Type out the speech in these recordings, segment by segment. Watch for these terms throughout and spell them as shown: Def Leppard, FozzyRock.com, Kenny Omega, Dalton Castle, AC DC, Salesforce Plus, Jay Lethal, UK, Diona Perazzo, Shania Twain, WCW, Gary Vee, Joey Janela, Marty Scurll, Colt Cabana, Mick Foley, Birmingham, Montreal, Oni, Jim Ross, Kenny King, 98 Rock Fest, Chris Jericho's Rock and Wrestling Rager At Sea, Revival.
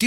Do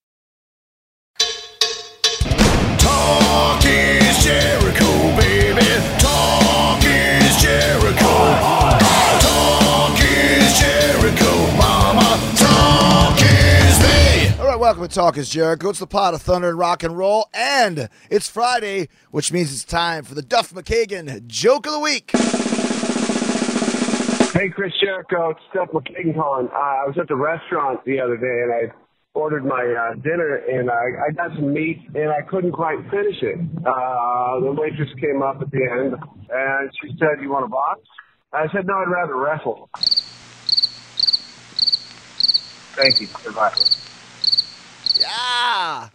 Talk is Jericho, baby. Talk is Jericho. Talk is Jericho, mama. Talk is me. All right, welcome to Talk is Jericho. It's the pot of thunder and rock and roll, and it's Friday, which means it's time for the Duff McKagan Joke of the Week. Hey, Chris Jericho, it's Duff McKagan calling. I was at the restaurant the other day, and I ordered my dinner, and I got some meat, and I couldn't quite finish it. The waitress came up at the end, and she said, "You want a box?" I said, "No, I'd rather wrestle." Thank you. Goodbye. Yeah.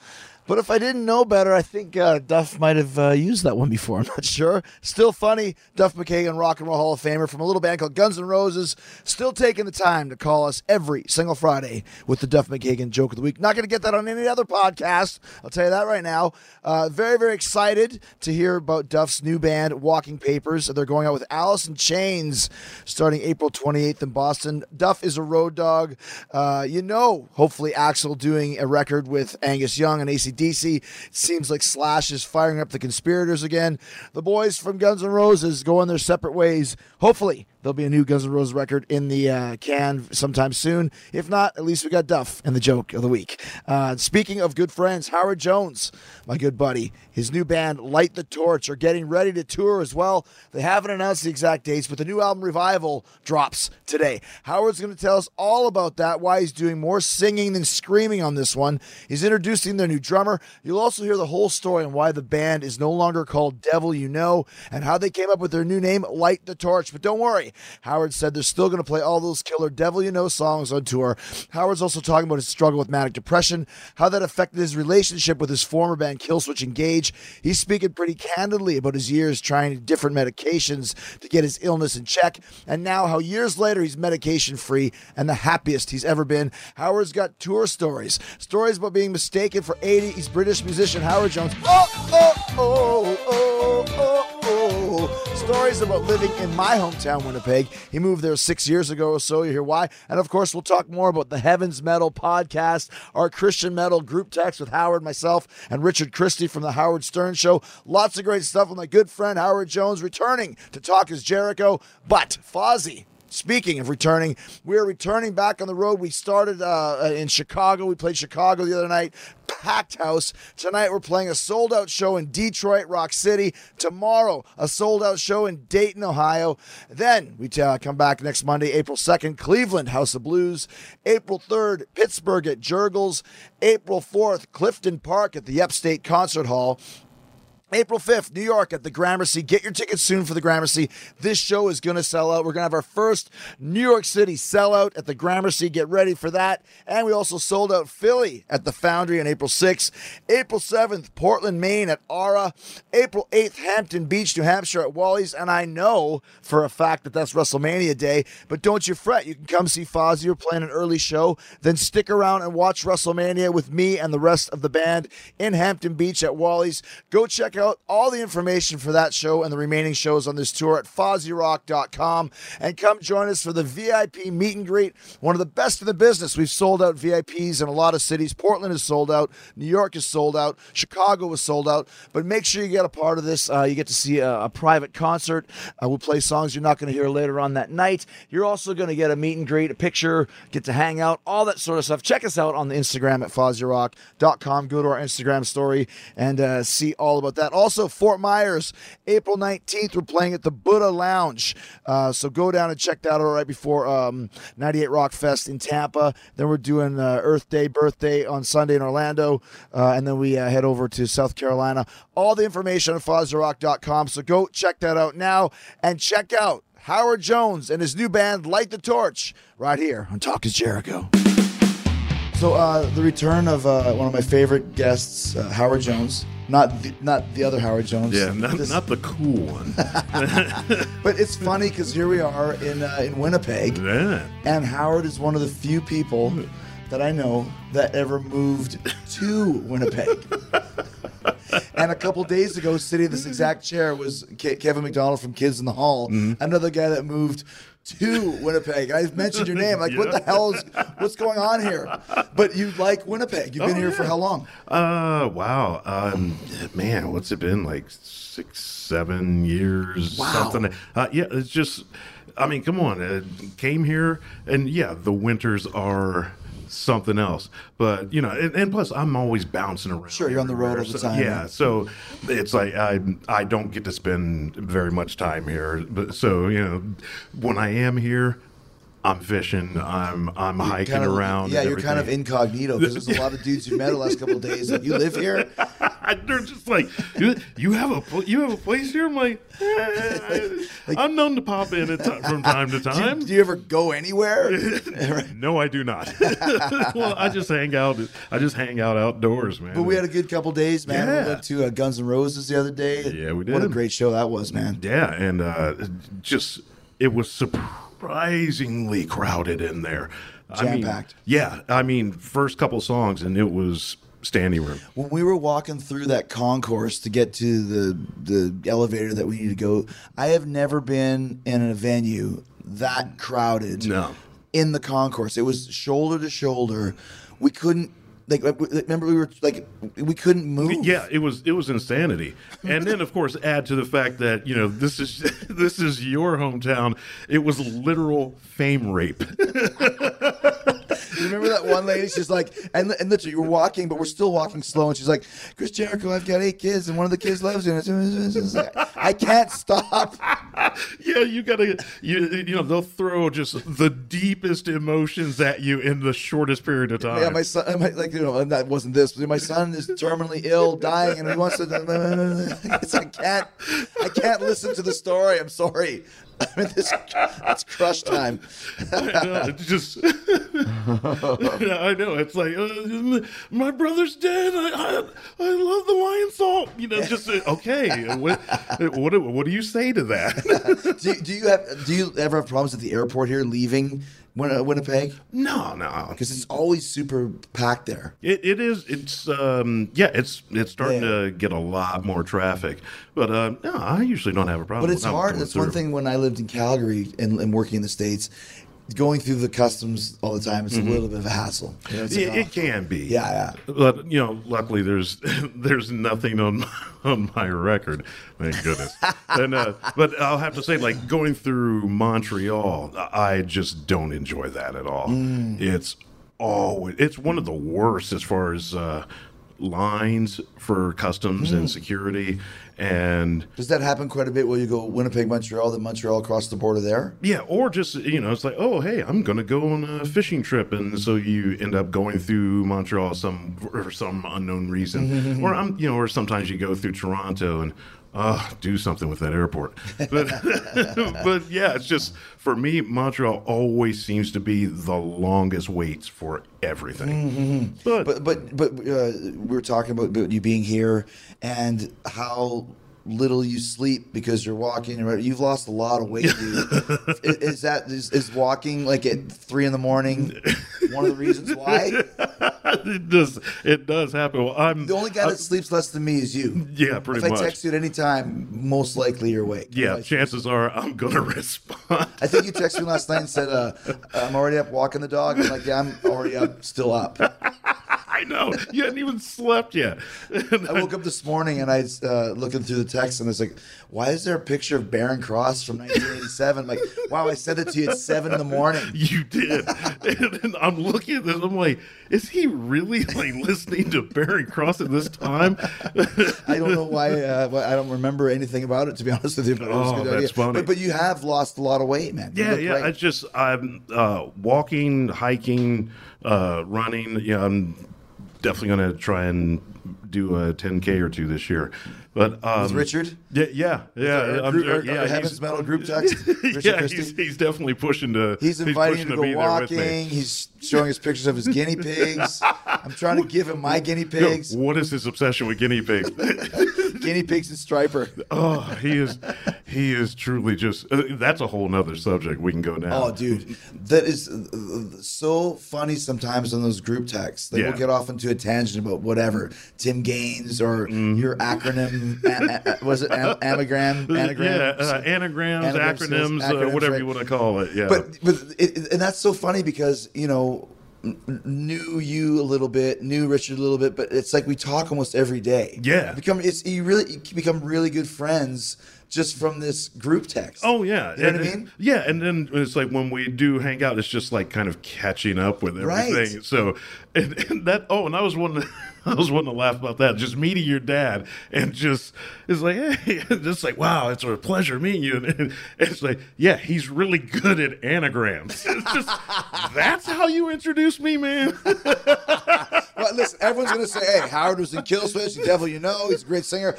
But if I didn't know better, I think Duff might have used that one before. I'm not sure. Still funny. Duff McKagan, Rock and Roll Hall of Famer from a little band called Guns N' Roses, still taking the time to call us every single Friday with the Duff McKagan Joke of the Week. Not going to get that on any other podcast. I'll tell you that right now. Very, very excited to hear about Duff's new band, Walking Papers. They're going out with Alice in Chains starting April 28th in Boston. Duff is a road dog. Hopefully Axel doing a record with Angus Young and AC. DC. Seems like Slash is firing up the conspirators again. The boys from Guns N' Roses go on their separate ways. Hopefully, there'll be a new Guns N' Roses record in the can sometime soon. If not, at least we got Duff and the Joke of the Week. Speaking of good friends, Howard Jones, my good buddy, his new band, Light the Torch, are getting ready to tour as well. They haven't announced the exact dates, but the new album, Revival, drops today. Howard's going to tell us all about that, why he's doing more singing than screaming on this one. He's introducing their new drummer. You'll also hear the whole story on why the band is no longer called Devil You Know and how they came up with their new name, Light the Torch. But don't worry, Howard said they're still going to play all those killer Devil You Know songs on tour. Howard's also talking about his struggle with manic depression, how that affected his relationship with his former band Killswitch Engage. He's speaking pretty candidly about his years trying different medications to get his illness in check, and now how years later he's medication-free and the happiest he's ever been. Howard's got tour stories, stories about being mistaken for 80s British musician Howard Jones. Stories about living in my hometown, Winnipeg. He moved there 6 years ago or so. You hear why. And, of course, we'll talk more about the Heaven's Metal podcast, our Christian metal group text with Howard, myself, and Richard Christie from The Howard Stern Show. Lots of great stuff with my good friend Howard Jones returning to Talk is Jericho. But Fozzy, speaking of returning, we're returning back on the road. We started in Chicago. We played Chicago the other night. Packed house. Tonight we're playing a sold-out show in Detroit, Rock City. Tomorrow, a sold-out show in Dayton, Ohio. Then we come back next Monday, April 2nd, Cleveland, House of Blues. April 3rd, Pittsburgh at Jurgles. April 4th, Clifton Park at the Upstate Concert Hall. April 5th, New York at the Gramercy. Get your tickets soon for the Gramercy. This show is going to sell out. We're going to have our first New York City sellout at the Gramercy. Get ready for that. And we also sold out Philly at the Foundry on April 6th. April 7th, Portland, Maine at Aura. April 8th, Hampton Beach, New Hampshire at Wally's. And I know for a fact that that's WrestleMania day, but don't you fret. You can come see Fozzy. We're playing an early show. Then stick around and watch WrestleMania with me and the rest of the band in Hampton Beach at Wally's. Go check check out all the information for that show and the remaining shows on this tour at FozzyRock.com, and come join us for the VIP meet and greet. One of the best in the business. We've sold out VIPs in a lot of cities. Portland is sold out. New York is sold out. Chicago is sold out. But make sure you get a part of this. You get to see a private concert. We'll play songs you're not going to hear later on that night. You're also going to get a meet and greet, a picture, get to hang out, all that sort of stuff. Check us out on the Instagram at FozzyRock.com. Go to our Instagram story and see all about that. Also, Fort Myers, April 19th, we're playing at the Buddha Lounge. So go down and check that out right before 98 Rock Fest in Tampa. Then we're doing Earth Day birthday on Sunday in Orlando. And then we head over to South Carolina. All the information on FozzyRock.com. So go check that out now, and check out Howard Jones and his new band, Light the Torch, right here on Talk is Jericho. So the return of one of my favorite guests, Howard Jones. Not the other Howard Jones. Yeah, not the cool one. But it's funny because here we are in Winnipeg, yeah. And Howard is one of the few people that I know that ever moved to Winnipeg. And a couple days ago, sitting in this exact chair was Kevin McDonald from Kids in the Hall, mm-hmm. Another guy that moved to Winnipeg. I've mentioned your name. Like, yeah. What the hell is what's going on here? But you like Winnipeg. You've been here for how long? Wow. Man, what's it been? Like 6, 7 years? Wow. Something. Yeah, it's just, I mean, come on. Came here, and yeah, the winters are something else, but you know, and plus I'm always bouncing around. Sure, you're on the road all the time. Yeah, so it's like I don't get to spend very much time here, but so you know, when I am here, I'm fishing, I'm you're hiking kind of, around. Yeah, you're kind of incognito because there's a lot of dudes you met the last couple of days. Like, you live here? They're just like, you have a place here? I'm like, eh, like I'm known to pop in from time to time. Do you ever go anywhere? No, I do not. Well, I just hang out outdoors, man. But we had a good couple of days, man. Yeah. We went to Guns N' Roses the other day. Yeah, we did. What a great show that was, man. Yeah, and just it was surprisingly crowded in there. Jam-packed. I mean, yeah. I mean, first couple songs, and it was standing room. When we were walking through that concourse to get to the elevator that we need to go, I have never been in a venue that crowded. No. In the concourse. It was shoulder to shoulder. We couldn't. Like, remember, we couldn't move. Yeah, it was insanity. And then, of course, add to the fact that, you know, this is your hometown. It was literal fame rape. You remember that one lady? She's like, and literally, you're walking, but we're still walking slow. And she's like, Chris Jericho, I've got 8 kids, and one of the kids loves you. And like, I can't stop. Yeah, you gotta, you know, they'll throw just the deepest emotions at you in the shortest period of time. Yeah, my son, like, you know, that wasn't this, but my son is terminally ill, dying, and he wants to. I can't listen to the story. I'm sorry. I mean, it's crush time. I know, it's just, I know, it's like, my brother's dead. I love the wine salt. You know, just, okay, what do you say to that? do you ever have problems at the airport here leaving Winnipeg? No. Because it's always super packed there. It is. It's, yeah, it's starting to get a lot more traffic. But, no, I usually don't have a problem. But it's hard. That's one thing when I lived in Calgary and working in the States, going through the customs all the time, it's mm-hmm. a little bit of a hassle. You know, like, it can be. Yeah. But, you know, luckily there's nothing on my record. Thank goodness. And, but I'll have to say, like, going through Montreal, I just don't enjoy that at all. Mm. It's one of the worst as far as lines for customs and security. And does that happen quite a bit where you go Winnipeg, Montreal, then Montreal across the border there? Yeah, or just, you know, it's like, oh, hey, I'm going to go on a fishing trip. And so you end up going through Montreal for some unknown reason. Mm-hmm. Or, you know, or sometimes you go through Toronto and do something with that airport. But, but yeah, it's just, for me, Montreal always seems to be the longest waits for everything. Mm-hmm. But we were talking about you being here and how little you sleep because you're walking. You've lost a lot of weight, dude. Is walking like at 3 in the morning one of the reasons why? It does happen. Well, the only guy that sleeps less than me is you. Yeah, pretty much. If I text you at any time, most likely you're awake. Yeah, chances are I'm going to respond. I think you texted me last night and said, I'm already up walking the dog. I'm like, yeah, I'm already up, still up. I know. You hadn't even slept yet. I woke up this morning and I was looking through the text and I was like, why is there a picture of Baron Cross from 1987? I'm like, wow, I said it to you at 7 in the morning. You did. And I'm looking at this. I'm like, is he really like listening to Baron Cross at this time? I don't know why. I don't remember anything about it, to be honest with you. But it was a good idea. Funny. But you have lost a lot of weight, man. Yeah. Right. It's just I'm walking, hiking, running. Yeah, I'm definitely going to try and do a 10K or two this year. But with Richard? Yeah. Our Heaven's Metal group text? He's definitely pushing to. He's inviting him to go walking. He's showing us pictures of his guinea pigs. I'm trying to give him my guinea pigs. Yo, what is his obsession with guinea pigs? Guinea pigs and striper. Oh, he is truly just. That's a whole nother subject we can go down. Oh, dude, that is so funny sometimes on those group texts. They will get off into a tangent about whatever Tim Gaines or your acronym. Was it anagram? Anagrams, acronyms, whatever you want to call it. Yeah, but that's so funny because you know. Knew you a little bit, knew Richard a little bit, but it's like we talk almost every day. Yeah, you become really good friends just from this group text. Oh yeah, you know what I mean? Yeah, and then it's like when we do hang out, it's just like kind of catching up with everything. Right. So and that. Oh, and I was wanting to laugh about that. Just meeting your dad and just it's like, hey, just like, wow, it's a pleasure meeting you. And it's like, yeah, he's really good at anagrams. It's just that's how you introduce me, man. Well, listen, everyone's gonna say, hey, Howard was in Killswitch, Devil You Know, he's a great singer.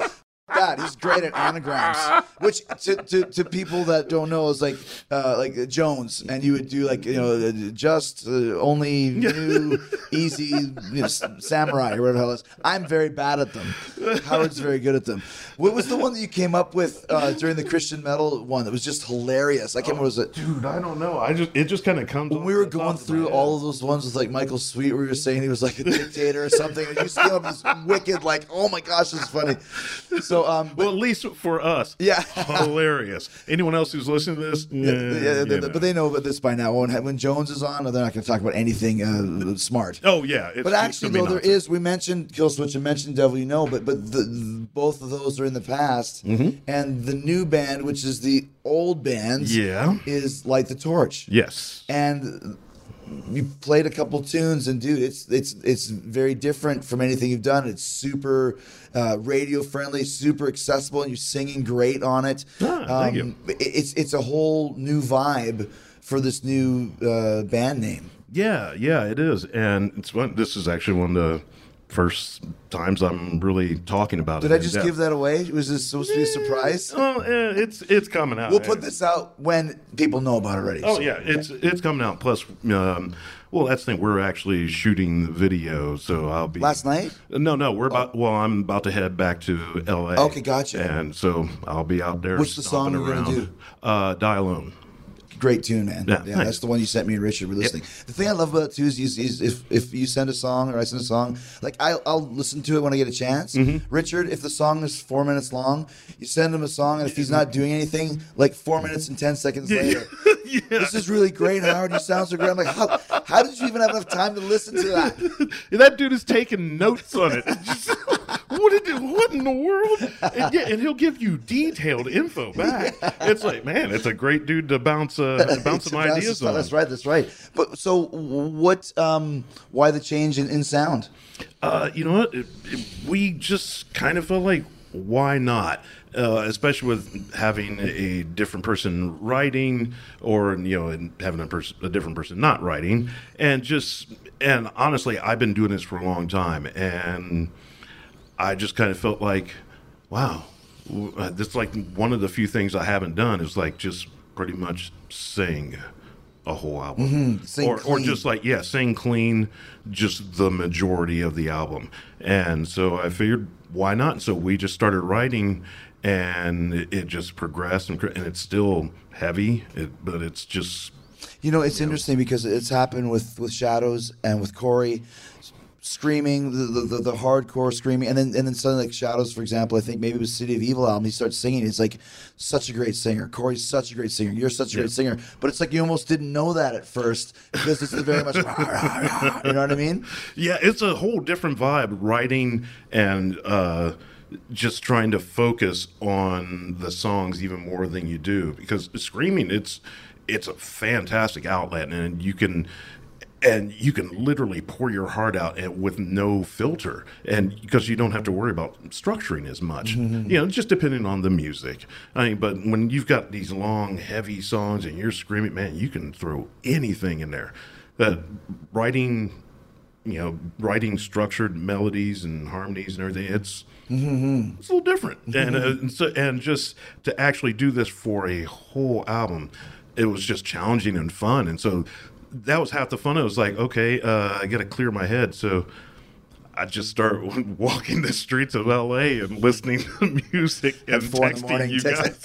God, he's great at anagrams, which to people that don't know is like Jones, and you would do like, you know, just only new easy, you know, samurai or whatever the hell it is. I'm very bad at them. Howard's very good at them. What was the one that you came up with during the Christian metal one that was just hilarious? I can't remember. Was it? Dude, I don't know. It just kind of comes. When we were going through all of those ones with like Michael Sweet, where you were saying he was like a dictator or something, and you still have this wicked like, oh my gosh, this is funny. So. Well, at least for us, yeah, hilarious. Anyone else who's listening to this, but they know this by now. When Jones is on, they're not going to talk about anything smart. Oh yeah, but actually, though, nonsense. There is. We mentioned Killswitch and mentioned Devil You Know, but both of those are in the past, and the new band, which is the old band, is Light the Torch. Yes, and. You played a couple tunes, and dude, it's very different from anything you've done. It's super radio friendly, super accessible, and you're singing great on it. Thank you. It's a whole new vibe for this new band name. Yeah, it is, and it's fun. This is actually one of the first times I'm really talking about it. Did I just give that away? Was this supposed to be a surprise? Oh, it's coming out. We'll put this out when people know about it already. Oh, so. Yeah, it's coming out. Plus, well, that's the thing. We're actually shooting the video, so I'll be... Last night? No, we're about... Well, I'm about to head back to L.A. Okay, gotcha. And so I'll be out there. What's the song we're going to do? Die Alone. Great tune, man. Yeah, that's the one you sent me and Richard were listening. Yep. The thing I love about it too is if you send a song or I send a song, like I'll listen to it when I get a chance. Mm-hmm. Richard, if the song is 4 minutes long, you send him a song, and if he's not doing anything, like 4 minutes and 10 seconds later, this is really great, Howard. You sound so great. I'm like, how did you even have enough time to listen to that? That dude is taking notes on it. What in the world? And he'll give you detailed info back. It's like, man, it's a great dude to bounce some ideas on. That's right. But so, what? Why the change in sound? You know what? We just kind of felt like, why not? Especially with having a different person writing, or you know, and having a different person not writing, and honestly, I've been doing this for a long time, and. I just kind of felt like, wow, that's like one of the few things I haven't done is like just pretty much sing a whole album. Mm-hmm. Or just like, sing clean, just the majority of the album. And so I figured, why not? And so we just started writing, and it just progressed, and it's still heavy, but it's just... You know, it's interesting because it's happened with Shadows and with Corey. screaming, the hardcore screaming, and then suddenly, like Shadows, for example, I think maybe it was City of Evil album, he starts singing. He's like, such a great singer. Corey's such a great singer. You're such a great singer. But it's like you almost didn't know that at first because it's very much, you know what I mean? Yeah, it's a whole different vibe writing and just trying to focus on the songs even more than you do, because screaming, it's a fantastic outlet, and you can literally pour your heart out and with no filter, and because you don't have to worry about structuring as much, mm-hmm. you know, just depending on the music. I mean, but when you've got these long, heavy songs and you're screaming, man, you can throw anything in there. Writing structured melodies and harmonies and everything, it's a little different. Mm-hmm. And just to actually do this for a whole album, it was just challenging and fun. And so that was half the fun. It was like, okay, I got to clear my head. So I just start walking the streets of LA and listening to music and texting you guys.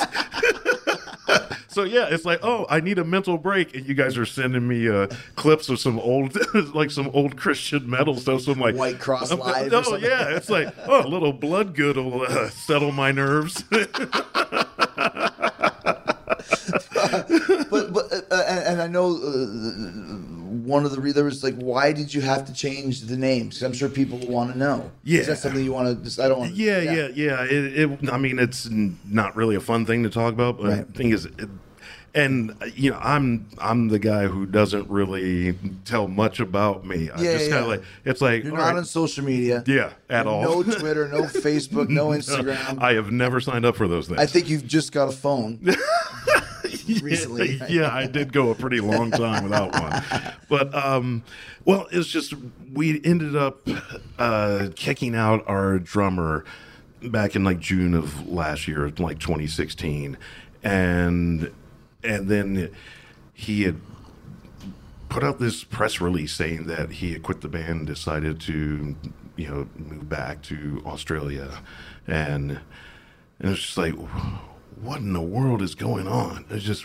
So yeah, it's like, oh, I need a mental break, and you guys are sending me clips of some old, like some old Christian metal stuff. So I'm like, White Cross Live. No, yeah, it's like, oh, a little Blood Good will settle my nerves. But I know one of the reasons, like, why did you have to change the names? Because I'm sure people want to know. Yeah, is that something you want to decide on? Yeah. I mean, it's not really a fun thing to talk about, but the thing is, I'm the guy who doesn't really tell much about me. It's like you're not on social media. Yeah, at all. No Twitter, no Facebook, no Instagram. I have never signed up for those things. I think you've just got a phone. Recently. Yeah, I did go a pretty long time without one. But, well, it's just we ended up kicking out our drummer back in, like, June of last year, like 2016. And then he had put out this press release saying that he had quit the band and decided to, you know, move back to Australia. And it was just like, what in the world is going on? It's just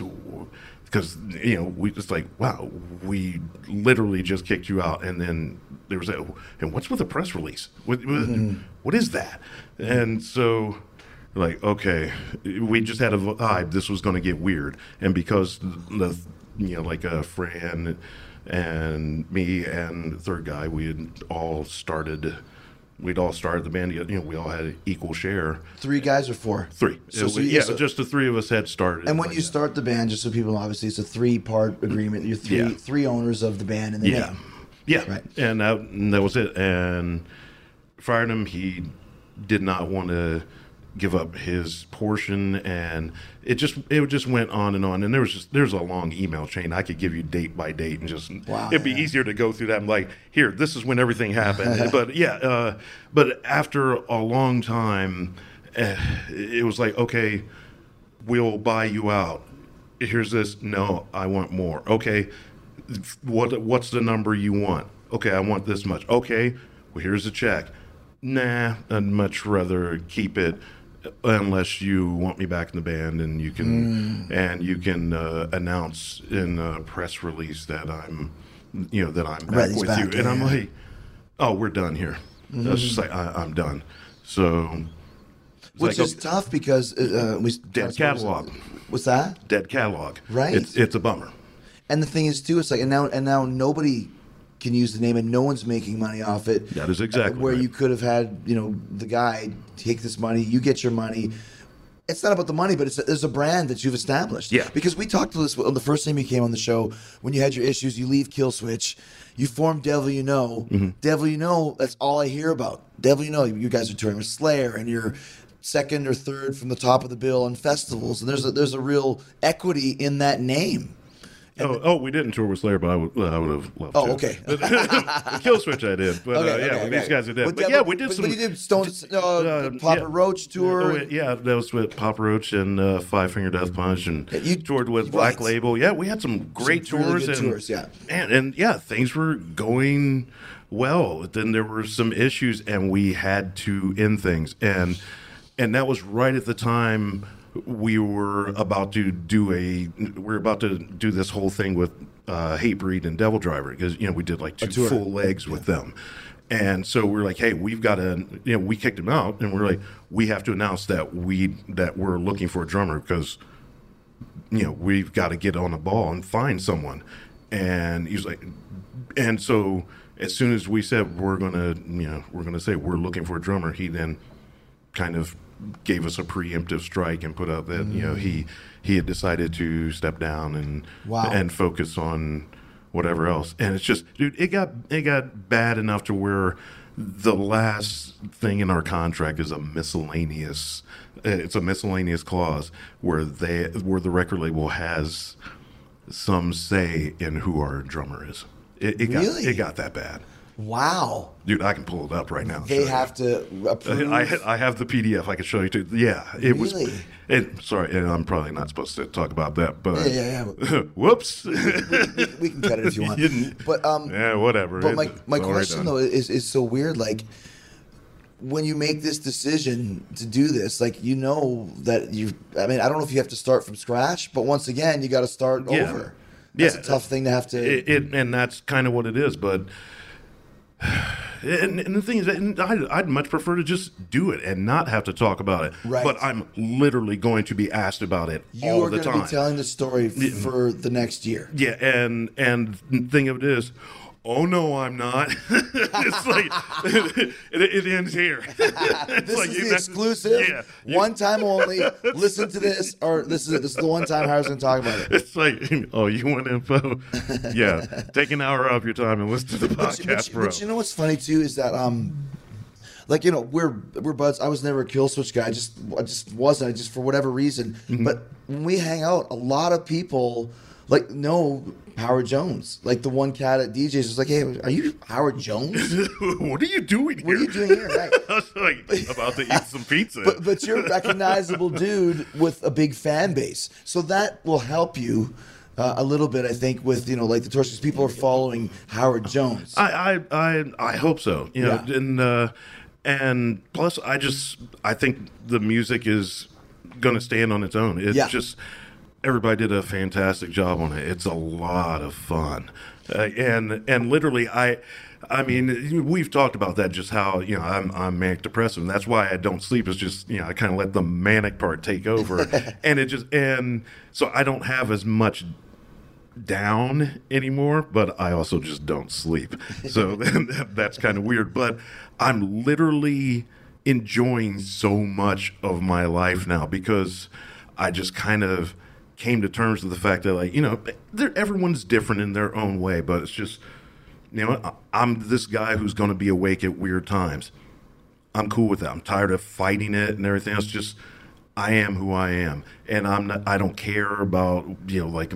because, you know, we just like, wow, we literally just kicked you out. And then there was that, and what's with the press release? What is that? And so, like, okay, we just had a vibe. This was going to get weird. And because, Fran and me and the third guy, we'd all started the band. You know, we all had an equal share. Three guys or four? Three. So just the three of us had started. And when start the band, just so people know, obviously it's a three-part agreement. You're three owners of the band and the name. Yeah. Right. And that was it. And Farnham, he did not want to give up his portion, and it just went on, and there's a long email chain. I could give you date by date, and just it'd be easier to go through that. I'm like, here, this is when everything happened. but after a long time, it was like, okay, we'll buy you out. Here's this. No, I want more. Okay, what's the number you want? Okay, I want this much. Okay, well, here's a check. Nah, I'd much rather keep it. Unless you want me back in the band, and you can announce in a press release that I'm back with you, and I'm like, oh, we're done here. Mm-hmm. I was just like, I'm done. So, which is tough because we dead catalog. What's that? Dead catalog. Right. It's a bummer. And the thing is too, it's like, and now nobody can use the name, and no one's making money off it. That is exactly where you could have had, you know, the guy take this money, you get your money. It's not about the money, but there's a brand that you've established. Yeah. Because we talked to this on the first time you came on the show, when you had your issues, you leave Killswitch, you form Devil You Know. Mm-hmm. Devil You Know, that's all I hear about. Devil You Know, you guys are touring with Slayer, and you're second or third from the top of the bill on festivals, and there's a real equity in that name. Oh, we didn't tour with Slayer, but I would have loved to. Oh, okay. Killswitch I did. But, these guys are dead. But we did Papa Roach tour. Yeah, that was with Papa Roach and Five Finger Death Punch. And you toured with Black Label. Yeah, we had some great tours. Really tours, yeah. And things were going well. Then there were some issues, and we had to end things. And that was right at the time we were about to do this whole thing with Hatebreed and Devil Driver, because, you know, we did like two full legs with them, And so we're like, hey, we've got to, you know, we kicked him out, and we're like, we have to announce that we're looking for a drummer, because, you know, we've got to get on the ball and find someone. And he was like, and so as soon as we said we're gonna say we're looking for a drummer, he then kind of gave us a preemptive strike and put out that you know, he had decided to step down and focus on whatever else. And it's just, dude, it got bad enough to where the last thing in our contract is a miscellaneous clause where the record label has some say in who our drummer is. It got that bad. Wow, dude, I can pull it up right now. They have to approve. I have the PDF. I can show you too. Yeah, it really? Was. Sorry, and I'm probably not supposed to talk about that, but yeah. Whoops. we can cut it if you want. But yeah, whatever. But my question though is so weird. Like, when you make this decision to do this, like, you know that you. I mean, I don't know if you have to start from scratch, but once again, you got to start over. That's a tough thing to have to. And that's kind of what it is, but. And the thing is, I'd much prefer to just do it and not have to talk about it. Right. But I'm literally going to be asked about it all the time. You are going to be telling the story for the next year. Yeah, and the thing of it is, oh no, I'm not. It's like it ends here. This like, is the exclusive. Yeah, one time only. Listen to this, or this is the one time Howard's gonna talk about it. It's like, oh, you want info? Yeah, take an hour off your time and listen to the podcast, bro. But you know what's funny too is that like, you know, we're buds. I was never a kill switch guy. I just wasn't. I just, for whatever reason. Mm-hmm. But when we hang out, a lot of people like know Howard Jones. Like the one cat at DJ's was like, hey, are you Howard Jones? What are you doing here? What are you doing here? Right. I was like, about to eat some pizza. But you're a recognizable dude with a big fan base. So that will help you a little bit, I think, with, you know, like the torches. People are following Howard Jones. I hope so. You know, yeah. And plus I think the music is gonna stand on its own. It's just everybody did a fantastic job on it. It's a lot of fun, and literally, I mean, we've talked about that. Just how, you know, I'm manic depressive. And that's why I don't sleep. It's just, you know, I kind of let the manic part take over, and so I don't have as much down anymore. But I also just don't sleep. So that's kind of weird. But I'm literally enjoying so much of my life now because I just kind of came to terms with the fact that, like, you know, everyone's different in their own way, but it's just, you know, I'm this guy who's going to be awake at weird times. I'm cool with that. I'm tired of fighting it and everything else. Just, I am who I am, and I don't care about, you know, like,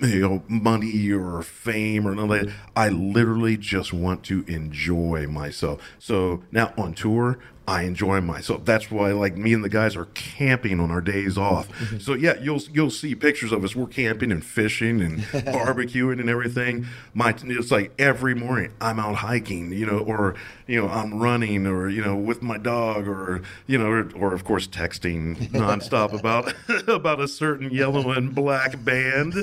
you know, money or fame or nothing like that. I literally just want to enjoy myself. So now on tour, I enjoy myself. That's why, like, me and the guys are camping on our days off. Mm-hmm. So yeah, you'll see pictures of us. We're camping and fishing and barbecuing and everything. It's like every morning I'm out hiking, you know, or, you know, I'm running, or, you know, with my dog, or, you know, or of course texting nonstop about a certain yellow and black band,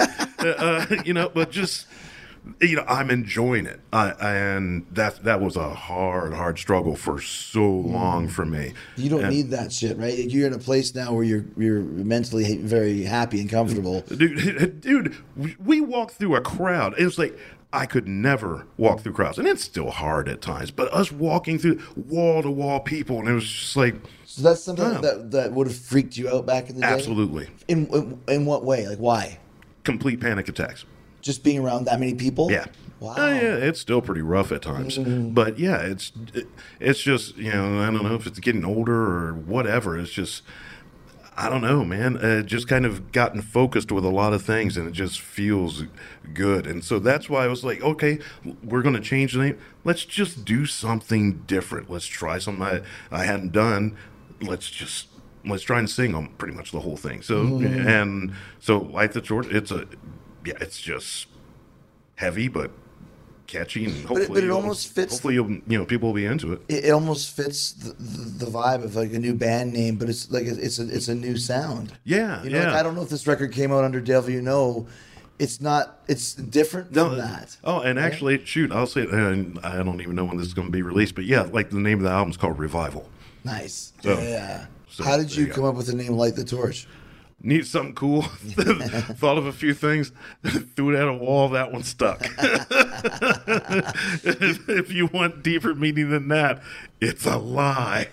you know, but just, you know, I'm enjoying it, and that was a hard struggle for so long for me. You don't need that shit, right? You're in a place now where you're mentally very happy and comfortable. Dude, we walked through a crowd. It was like, I could never walk through crowds, and it's still hard at times. But us walking through wall to wall people, and it was just like. So that's something that would have freaked you out back in the day. Absolutely. In what way? Like, why? Complete panic attacks. Just being around that many people? Yeah. Wow. Yeah, it's still pretty rough at times. Mm. But yeah, it's just, you know, I don't know if it's getting older or whatever. It's just, I don't know, man. Just kind of gotten focused with a lot of things, and it just feels good. And so that's why I was like, okay, we're going to change the name. Let's just do something different. Let's try something I hadn't done. Let's try and sing on pretty much the whole thing. So, and so Light the Torch, it's just heavy but catchy, and hopefully, but it almost fits. Hopefully, you know, people will be into it. It almost fits the vibe of like a new band name, but it's like it's a new sound. Yeah, you know, yeah. Like, I don't know if this record came out under Devil You Know, It's not. It's different from that. Oh, and actually, shoot, I'll say, and I don't even know when this is going to be released, but yeah, like the name of the album is called Revival. Nice. So, yeah. So how did you come up with the name Light the Torch? Need something cool. Thought of a few things. Threw it at a wall. That one stuck. If you want deeper meaning than that, it's a lie.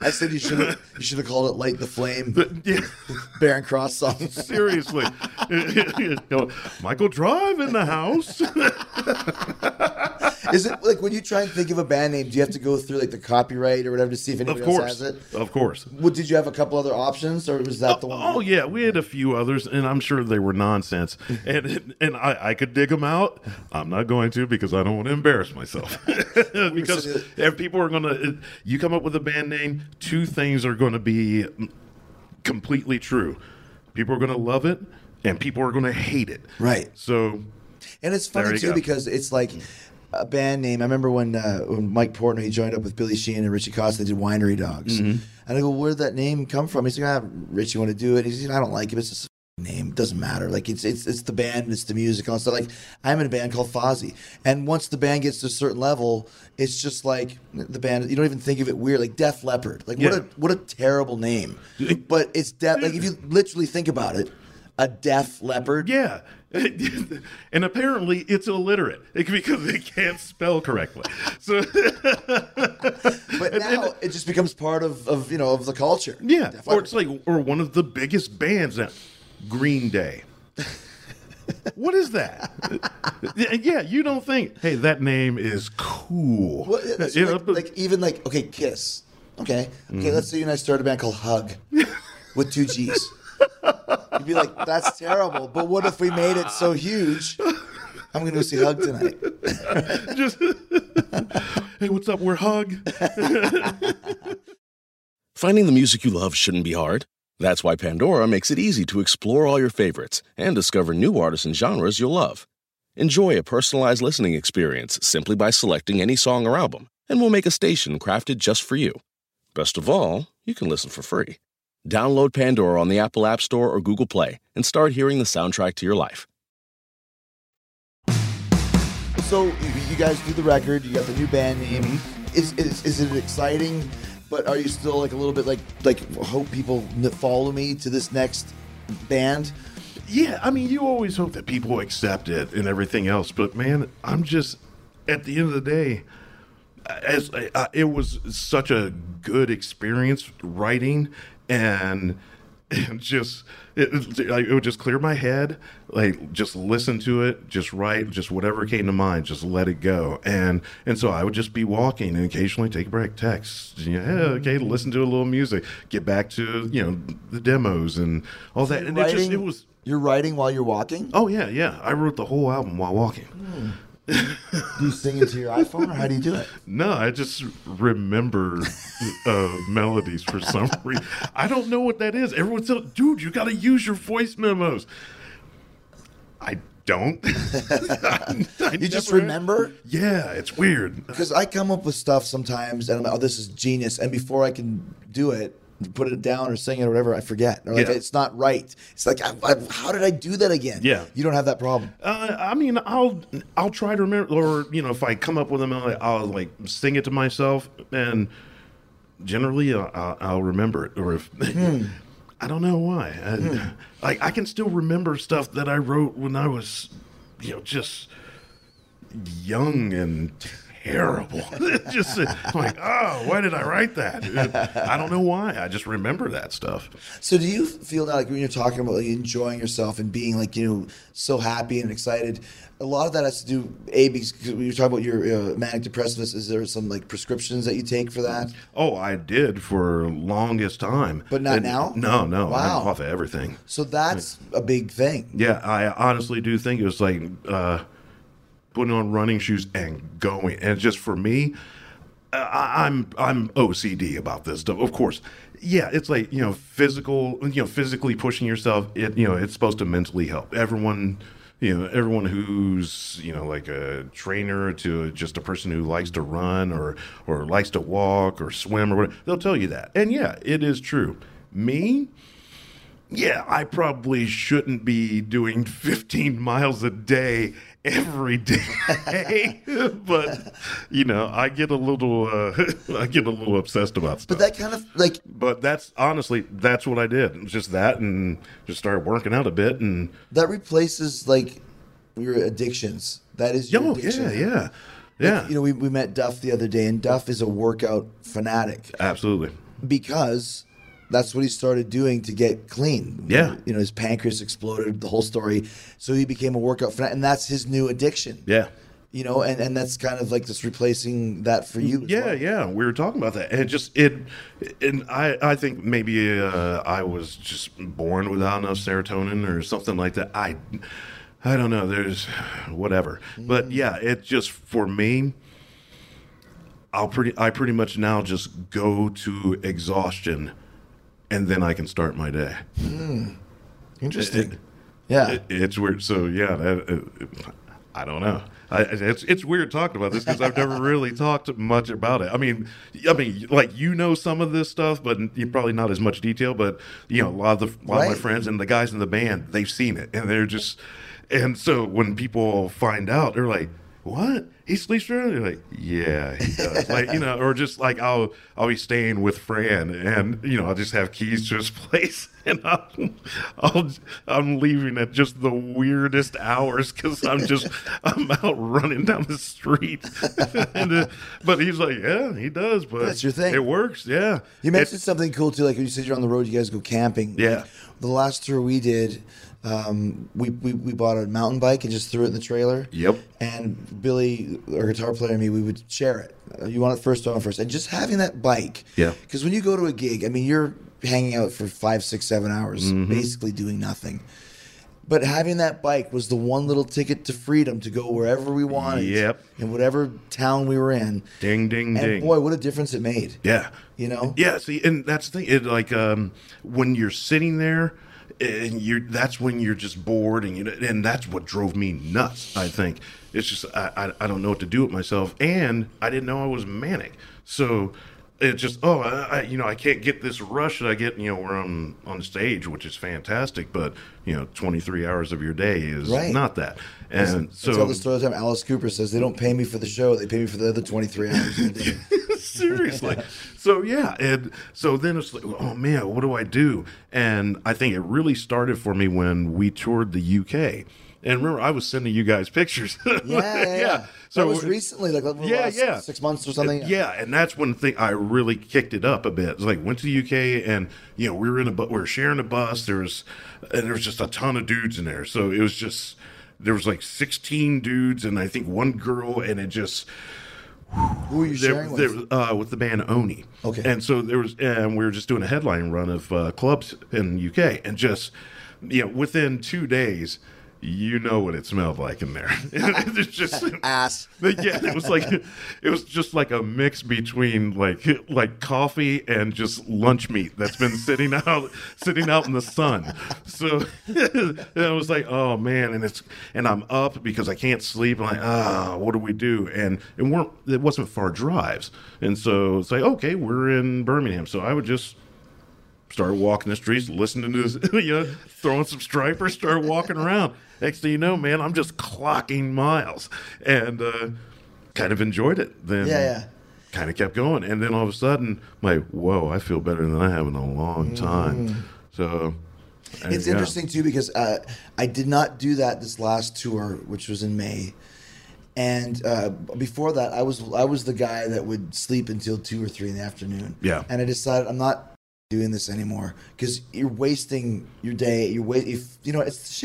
I said you should have called it Light the Flame. But, yeah. Baron Cross song. Seriously. Michael Drive in the house. Is it like when you try and think of a band name, do you have to go through like the copyright or whatever to see if anybody else has it? Of course. Well, did you have a couple other options, or was that the one? Oh, yeah. We had a few others, and I'm sure they were nonsense. And I could dig them out. I'm not going to, because I don't want to embarrass myself. Because if people are going to, you come up with a band name, two things are going to be completely true. People are going to love it, and people are going to hate it. Right. So. And it's funny, too, because it's like a band name. I remember when Mike Portnoy, he joined up with Billy Sheehan and Richie Costa, they did Winery Dogs. Mm-hmm. And I go, where did that name come from? He's like, Richie, want to do it? He's like, I don't like it. It's just a name. It doesn't matter. Like, it's the band, it's the music, all stuff. Like, I'm in a band called Fozzy. And once the band gets to a certain level, it's just like the band, you don't even think of it weird. Like Def Leppard. Like, what a terrible name. But it's Def, like, if you literally think about it, a Def Leppard. Yeah. And apparently it's illiterate because it can't spell correctly. So, but now it just becomes part of the culture. Yeah, or it's like one of the biggest bands now, Green Day. What is that? Yeah, you don't think, hey, that name is cool. Well, so like okay, Kiss. Okay, let's say you and I start a band called Hug with two G's. You'd be like, that's terrible, but what if we made it so huge? I'm going to go see Hug tonight. Just, hey, what's up? We're Hug. Finding the music you love shouldn't be hard. That's why Pandora makes it easy to explore all your favorites and discover new artists and genres you'll love. Enjoy a personalized listening experience simply by selecting any song or album, and we'll make a station crafted just for you. Best of all, you can listen for free. Download Pandora on the Apple App Store or Google Play and start hearing the soundtrack to your life. So you guys do the record. You got the new band name. Mm-hmm. Is it exciting? But are you still like a little bit like hope people follow me to this next band? Yeah, I mean, you always hope that people accept it and everything else. But man, I'm just at the end of the day, it was such a good experience writing. And just it would just clear my head, like just listen to it, just write, just whatever came to mind, just let it go. And so I would just be walking and occasionally take a break, text, listen to a little music, get back to the demos and all that. And writing, you're writing while you're walking? Oh yeah, I wrote the whole album while walking. Mm. Do you sing into your iPhone, or how do you do it? No, I just remember melodies for some reason. I don't know what that is. Everyone's telling, dude, you got to use your voice memos. I don't. You just remember? Yeah, it's weird. Because I come up with stuff sometimes, and I'm like, oh, this is genius. And before I can do it, put it down or sing it or whatever, I forget. Or it's not right. It's like, how did I do that again? Yeah. You don't have that problem. I mean, I'll try to remember, or, if I come up with a melody, I'll like sing it to myself, and generally I'll remember it. Or if I don't know why. Like I can still remember stuff that I wrote when I was, just young and terrible. Just like, oh, why did I write that? I don't know why. I just remember that stuff. So do you feel that, like, when you're talking about like, enjoying yourself and being like, so happy and excited, a lot of that has to do, because we were talking about your manic depressiveness. Is there some like prescriptions that you take for that? Oh, I did for longest time. But not now? No. Wow. I'm off of everything. So that's a big thing. Yeah, I honestly do think it was like, putting on running shoes and going. And just for me, I'm OCD about this stuff, of course. Yeah, it's like, physically pushing yourself, it's supposed to mentally help. Everyone who's, like a trainer to just a person who likes to run or likes to walk or swim or whatever, they'll tell you that. And yeah, it is true. Me, yeah, I probably shouldn't be doing 15 miles a day every day, but you know, I get a little obsessed about stuff. But that kind of like, but that's honestly, that's what I did. It was just that, and just started working out a bit, and that replaces like your addictions. That is your addiction. Yeah. Like, you know, we met Duff the other day, and Duff is a workout fanatic. Absolutely. Because that's what he started doing to get clean. Yeah. You know, his pancreas exploded, the whole story. So he became a workout fanatic, and that's his new addiction. Yeah. You know, and that's kind of like just replacing that for you. Yeah, well. We were talking about that. And I think maybe I was just born without enough serotonin or something like that. I don't know. There's whatever. But yeah, it just, for me, I pretty much now just go to exhaustion, and then I can start my day. Interesting. It's weird. So yeah, I don't know. It's weird talking about this because I've never really talked much about it. I mean, like, you know, some of this stuff, but you probably not as much detail. But you know, a lot of my friends and the guys in the band, they've seen it, and they're just. And so when people find out, they're like, "What? He sleeps early?" They're like, "Yeah, he does." Like, you know, or just like I'll be staying with Fran, and you know, I'll just have keys to his place, and I'm leaving at just the weirdest hours because I'm out running down the street. But he's like, "Yeah, he does." But that's your thing. It works. Yeah. You mentioned something cool too, like you said, you're on the road. You guys go camping. Yeah. Like, the last tour we did. We bought a mountain bike and just threw it in the trailer. Yep. And Billy, our guitar player, and me, we would share it. You want it first, I want it first. And just having that bike. Yeah. Because when you go to a gig, I mean, you're hanging out for 5, 6, 7 hours, basically doing nothing. But having that bike was the one little ticket to freedom to go wherever we wanted. Yep. In whatever town we were in. Ding, ding. And boy, what a difference it made. Yeah. You know? Yeah, see, and that's the thing. It, like, when you're sitting there, and that's when you're just bored, and you know, and that's what drove me nuts. I think it's just I don't know what to do with myself, and I didn't know I was manic. So it just I can't get this rush that I get, you know, where I'm on stage, which is fantastic, but you know, 23 hours of your day is not that. And so that's all the story time. Alice Cooper says they don't pay me for the show; they pay me for the other 23 hours of the day. Seriously. So yeah, and so then it's like, oh man, what do I do? And I think it really started for me when we toured the UK. And remember, I was sending you guys pictures. Yeah. So it was recently, like last 6 months or something. Yeah, and that's when I really kicked it up a bit. It's like, went to the UK, and you know, we were sharing a bus. There was just a ton of dudes in there. So it was just, there was like 16 dudes and I think one girl, and it just. Who are you sharing with? With the band Oni. Okay. And so there was, and we were just doing a headline run of clubs in the UK, and just, you know, within 2 days, you know what it smelled like in there. It's just ass. Yeah, it was just like a mix between like coffee and just lunch meat that's been sitting out in the sun. So I was like, oh man, and I'm up because I can't sleep. I'm like, what do we do? And it wasn't far drives, and so it's like, okay, we're in Birmingham, so I would just. Start walking the streets, listening to this, you know, throwing some stripers, start walking around. Next thing you know, man, I'm just clocking miles, and kind of enjoyed it. Then kind of kept going, and then all of a sudden, I'm like, whoa, I feel better than I have in a long time. So it's interesting too, because I did not do that this last tour, which was in May, and before that, I was the guy that would sleep until 2 or 3 in the afternoon. Yeah, and I decided I'm not. Doing this anymore, because you're wasting your day. You know, it's the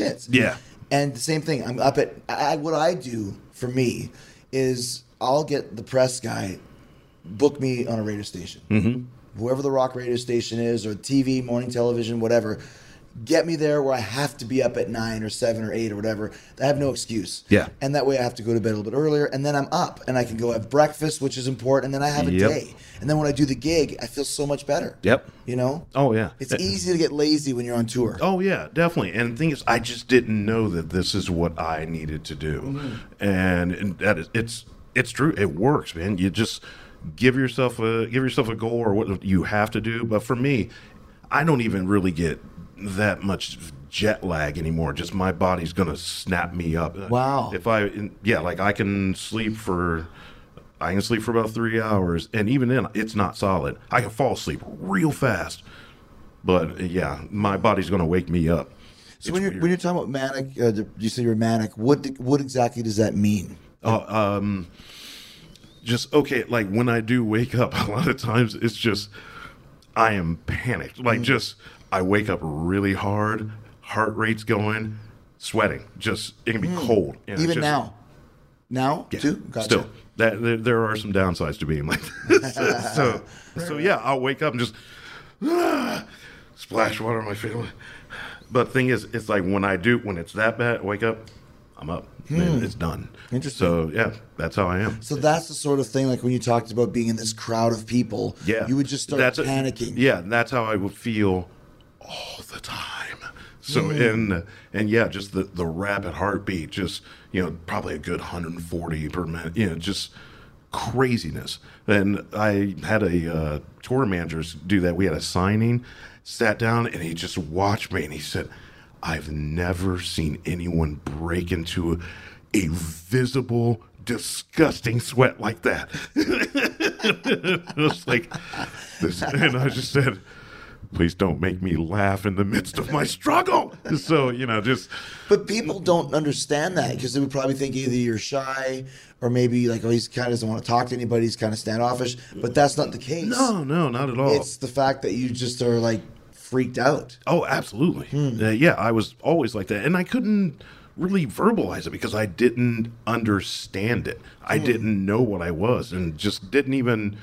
shits. Yeah. And the same thing. I'm up at. What I do for me is I'll get the press guy, book me on a radio station, whoever the rock radio station is, or TV, morning television, whatever. Get me there where I have to be up at 9 or 7 or 8 or whatever. I have no excuse. Yeah. And that way I have to go to bed a little bit earlier, and then I'm up and I can go have breakfast, which is important, and then I have a day. And then when I do the gig, I feel so much better. Yep. You know? Oh, yeah. It's easy to get lazy when you're on tour. Oh, yeah, definitely. And the thing is, I just didn't know that this is what I needed to do. And that is, it's true. It works, man. You just give yourself a goal or what you have to do. But for me, I don't even really get that much jet lag anymore. Just my body's gonna snap me up. Wow. If I, yeah, like I can sleep for about 3 hours, and even then, it's not solid. I can fall asleep real fast, but yeah, my body's gonna wake me up. So when you're talking about manic, you say you're manic. What exactly does that mean? Just okay. Like when I do wake up, a lot of times it's just I am panicked. Like I wake up really hard, heart rate's going, sweating. Just it can be cold. You know, even just, now yeah, too. Gotcha. Still. There are some downsides to being like this. so yeah, I'll wake up and just splash water on my face. But the thing is, it's like when it's that bad, I wake up, I'm up. Man, it's done. Interesting. So yeah, that's how I am. So that's the sort of thing, like when you talked about being in this crowd of people, yeah, you would just start panicking. Yeah, that's how I would feel all the time. So and yeah, just the rapid heartbeat, just probably a good 140 per minute, just craziness. And I had a tour manager do that. We had a signing, sat down, and he just watched me, and he said, "I've never seen anyone break into a visible, disgusting sweat like that." I was like, this, and I just said, "Please don't make me laugh in the midst of my struggle." So, just... But people don't understand that, because they would probably think either you're shy or maybe like, oh, he kind of doesn't want to talk to anybody. He's kind of standoffish. But that's not the case. No, not at all. It's the fact that you just are like freaked out. Oh, absolutely. Yeah, I was always like that. And I couldn't really verbalize it because I didn't understand it. I didn't know what I was, and just didn't even...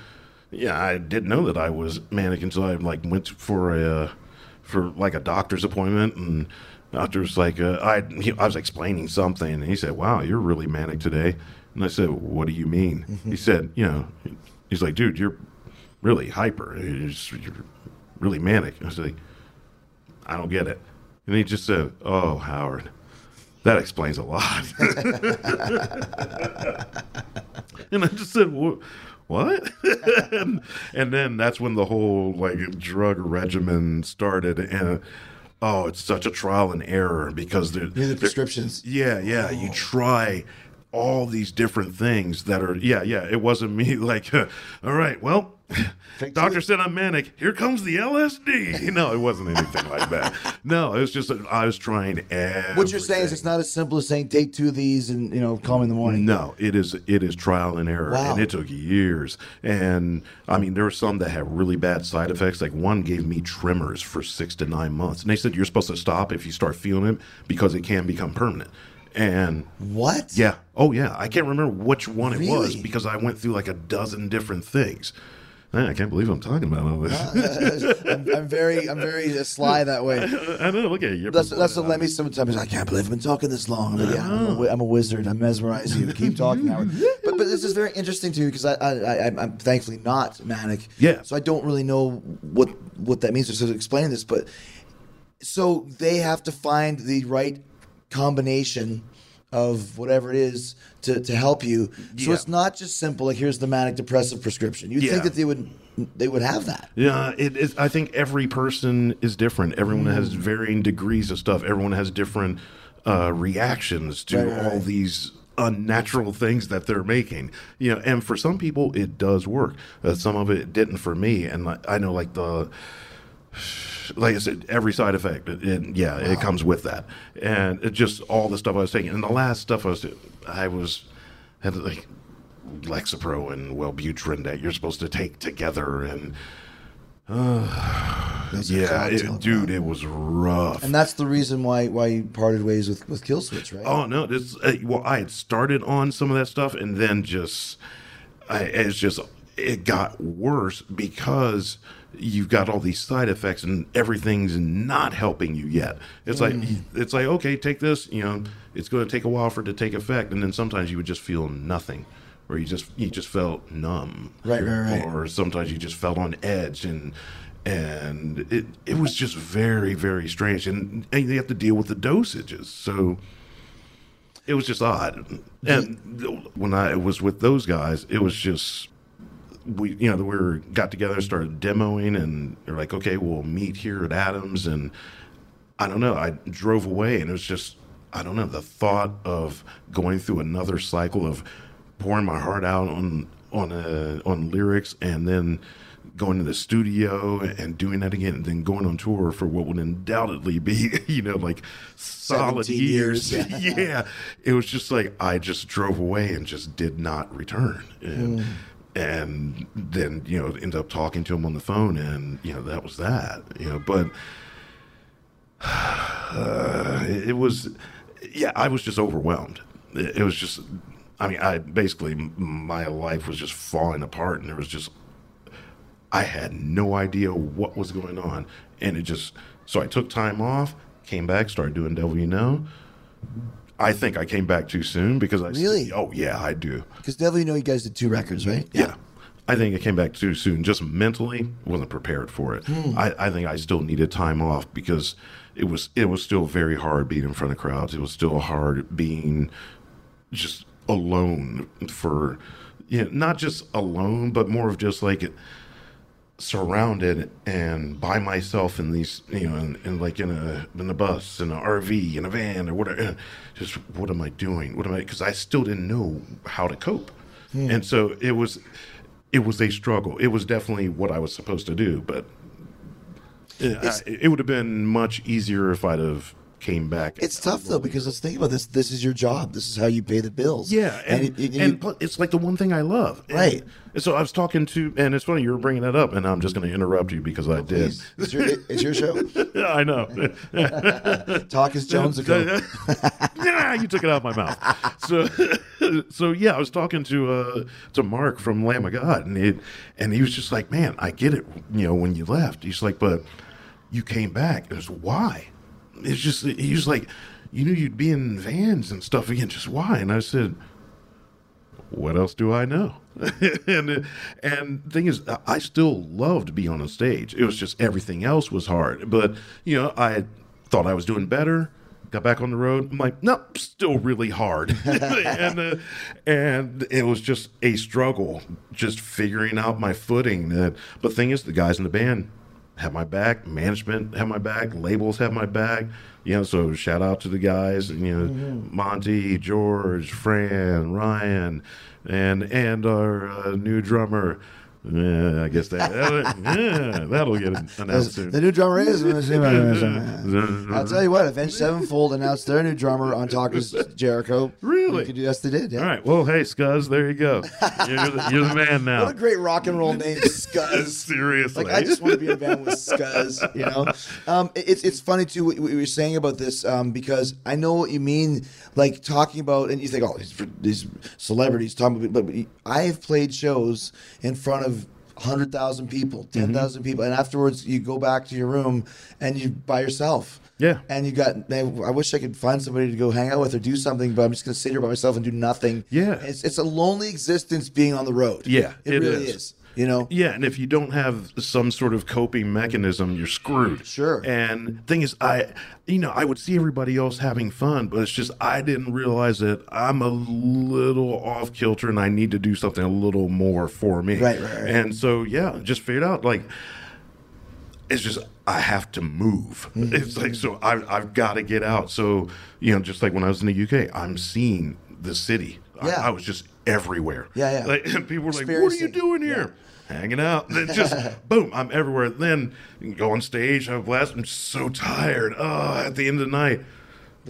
Yeah, I didn't know that I was manic until I like went for a doctor's appointment, and the doctor was like, I was explaining something, and he said, "Wow, you're really manic today." And I said, "What do you mean?" He said, he's like, "Dude, you're really hyper. You're really manic." I was like, "I don't get it." And he just said, "Oh, Howard, that explains a lot." And I just said, What? and then that's when the whole like drug regimen started, and it's such a trial and error because the prescriptions. Yeah. You try all these different things that are It wasn't me like, all right, well, doctor said I'm manic. Here comes the LSD. No, it wasn't anything like that. No, it was just I was trying everything. What you're saying is it's not as simple as saying take two of these and call me in the morning. No, it is trial and error, and it took years. And I mean, there were some that had really bad side effects. Like one gave me tremors for 6 to 9 months, and they said you're supposed to stop if you start feeling it because it can become permanent. And what? Yeah. Oh, yeah. I can't remember which one it was because I went through like a dozen different things. Man, I can't believe I'm talking about all this. I'm very sly that way. I know. Look at you. That's what let me sometimes. I can't believe I've been talking this long. But yeah, I'm a wizard. I mesmerize you. Keep talking, Howard. But this is very interesting to me because I'm thankfully not manic. Yeah. So I don't really know what that means. So to explain this, but so they have to find the right combination of whatever it is to help you. So it's not just simple, like here's the manic depressive prescription. You'd think that they would have that. Yeah, I think every person is different. Everyone has varying degrees of stuff. Everyone has different reactions to all these unnatural things that they're making. And for some people it does work. Some of it didn't for me. And I know like I said, every side effect, it comes with that, and it just all the stuff I was taking. And the last stuff I had like Lexapro and Wellbutrin that you're supposed to take together, and it was rough. And that's the reason why you parted ways with Kill Switch, right? Oh no, I had started on some of that stuff, and then it got worse because you've got all these side effects and everything's not helping you yet. It's like, okay, take this, it's going to take a while for it to take effect. And then sometimes you would just feel nothing, or you just felt numb. Right. Or sometimes you just felt on edge, and it was just very, very strange. And you have to deal with the dosages. So it was just odd. And when I was with those guys, it was just... We got together, started demoing, and they're like, okay, we'll meet here at Adams, and I don't know, I drove away and it was just, I don't know, the thought of going through another cycle of pouring my heart out on lyrics and then going to the studio and doing that again and then going on tour for what would undoubtedly be, you know, like solid years. Yeah. It was just like, I just drove away and just did not return. And and then, you know, ended up talking to him on the phone and, you know, that was that, you know, but it was, yeah, I was just overwhelmed. It was just, I mean, I basically, my life was just falling apart and there was just, I had no idea what was going on. And it just, so I took time off, came back, started doing Devil You Know. I think I came back too soon because I... Really? Oh, yeah, I do. Because Devil You Know, you guys did 2 records, right? Yeah. I think I came back too soon. Just mentally wasn't prepared for it. I think I still needed time off because it was still very hard being in front of crowds. It was still hard being just alone for... You know, not just alone, but more of just like... surrounded and by myself in these, you know, and like in a bus, in an RV, in a van, or whatever. Just what am I doing? What am I? Because I still didn't know how to cope, and so it was a struggle. It was definitely what I was supposed to do, but it would have been much easier if I'd have came back. It's tough though, because let's think about this. This is your job. This is how you pay the bills. Yeah, and it's like the one thing I love. Right. And so I was talking to, and it's funny you were bringing that up, and I'm just going to interrupt you because I did. It's your show. I know. Talk is Jones ago. Yeah, you took it out of my mouth. So yeah, I was talking to Mark from Lamb of God, and he was just like, man, I get it. You know, when you left, he's like, but you came back. It was why. It's just, he was like, you knew you'd be in vans and stuff again, just why? And I said, what else do I know? and the thing is, I still loved to be on a stage. It was just everything else was hard. But, you know, I thought I was doing better, got back on the road. I'm like, nope, still really hard. and it was just a struggle, just figuring out my footing. But the thing is, the guys in the band have my back, management have my back, labels have my back, you know, so shout out to the guys, you know, Monty, George, Fran, Ryan, and our new drummer. Yeah, I guess that'll get announced soon. The new drummer is. I'll tell you what, Avenged Sevenfold announced their new drummer on Talk Is Jericho. Really? Yes, they did. Yeah. All right. Well, hey, Scuzz, there you go. You're the man now. What a great rock and roll name, Scuzz. Seriously. Like, I just want to be in a band with Scuzz, you know? It's funny, too, what you were saying about this, because I know what you mean, like talking about, and you think, oh, these celebrities talking about, but I have played shows in front of 100,000 people, 10,000 people, and afterwards you go back to your room and you're by yourself. Yeah. And you got, man, I wish I could find somebody to go hang out with or do something, but I'm just going to sit here by myself and do nothing. Yeah. It's a lonely existence being on the road. Yeah. It really is. You know? Yeah, and if you don't have some sort of coping mechanism, you're screwed. Sure. And the thing is, I would see everybody else having fun, but it's just I didn't realize that I'm a little off kilter and I need to do something a little more for me. Right. And so, yeah, just figured out, like, it's just I have to move. It's like, so I've got to get out. So, you know, just like when I was in the UK, I'm seeing the city. Yeah. I was just everywhere. Yeah. Like, and people were like, what are you doing here? Yeah. Hanging out. And then just, boom, I'm everywhere. Then you go on stage, have a blast. I'm so tired. Oh, at the end of the night,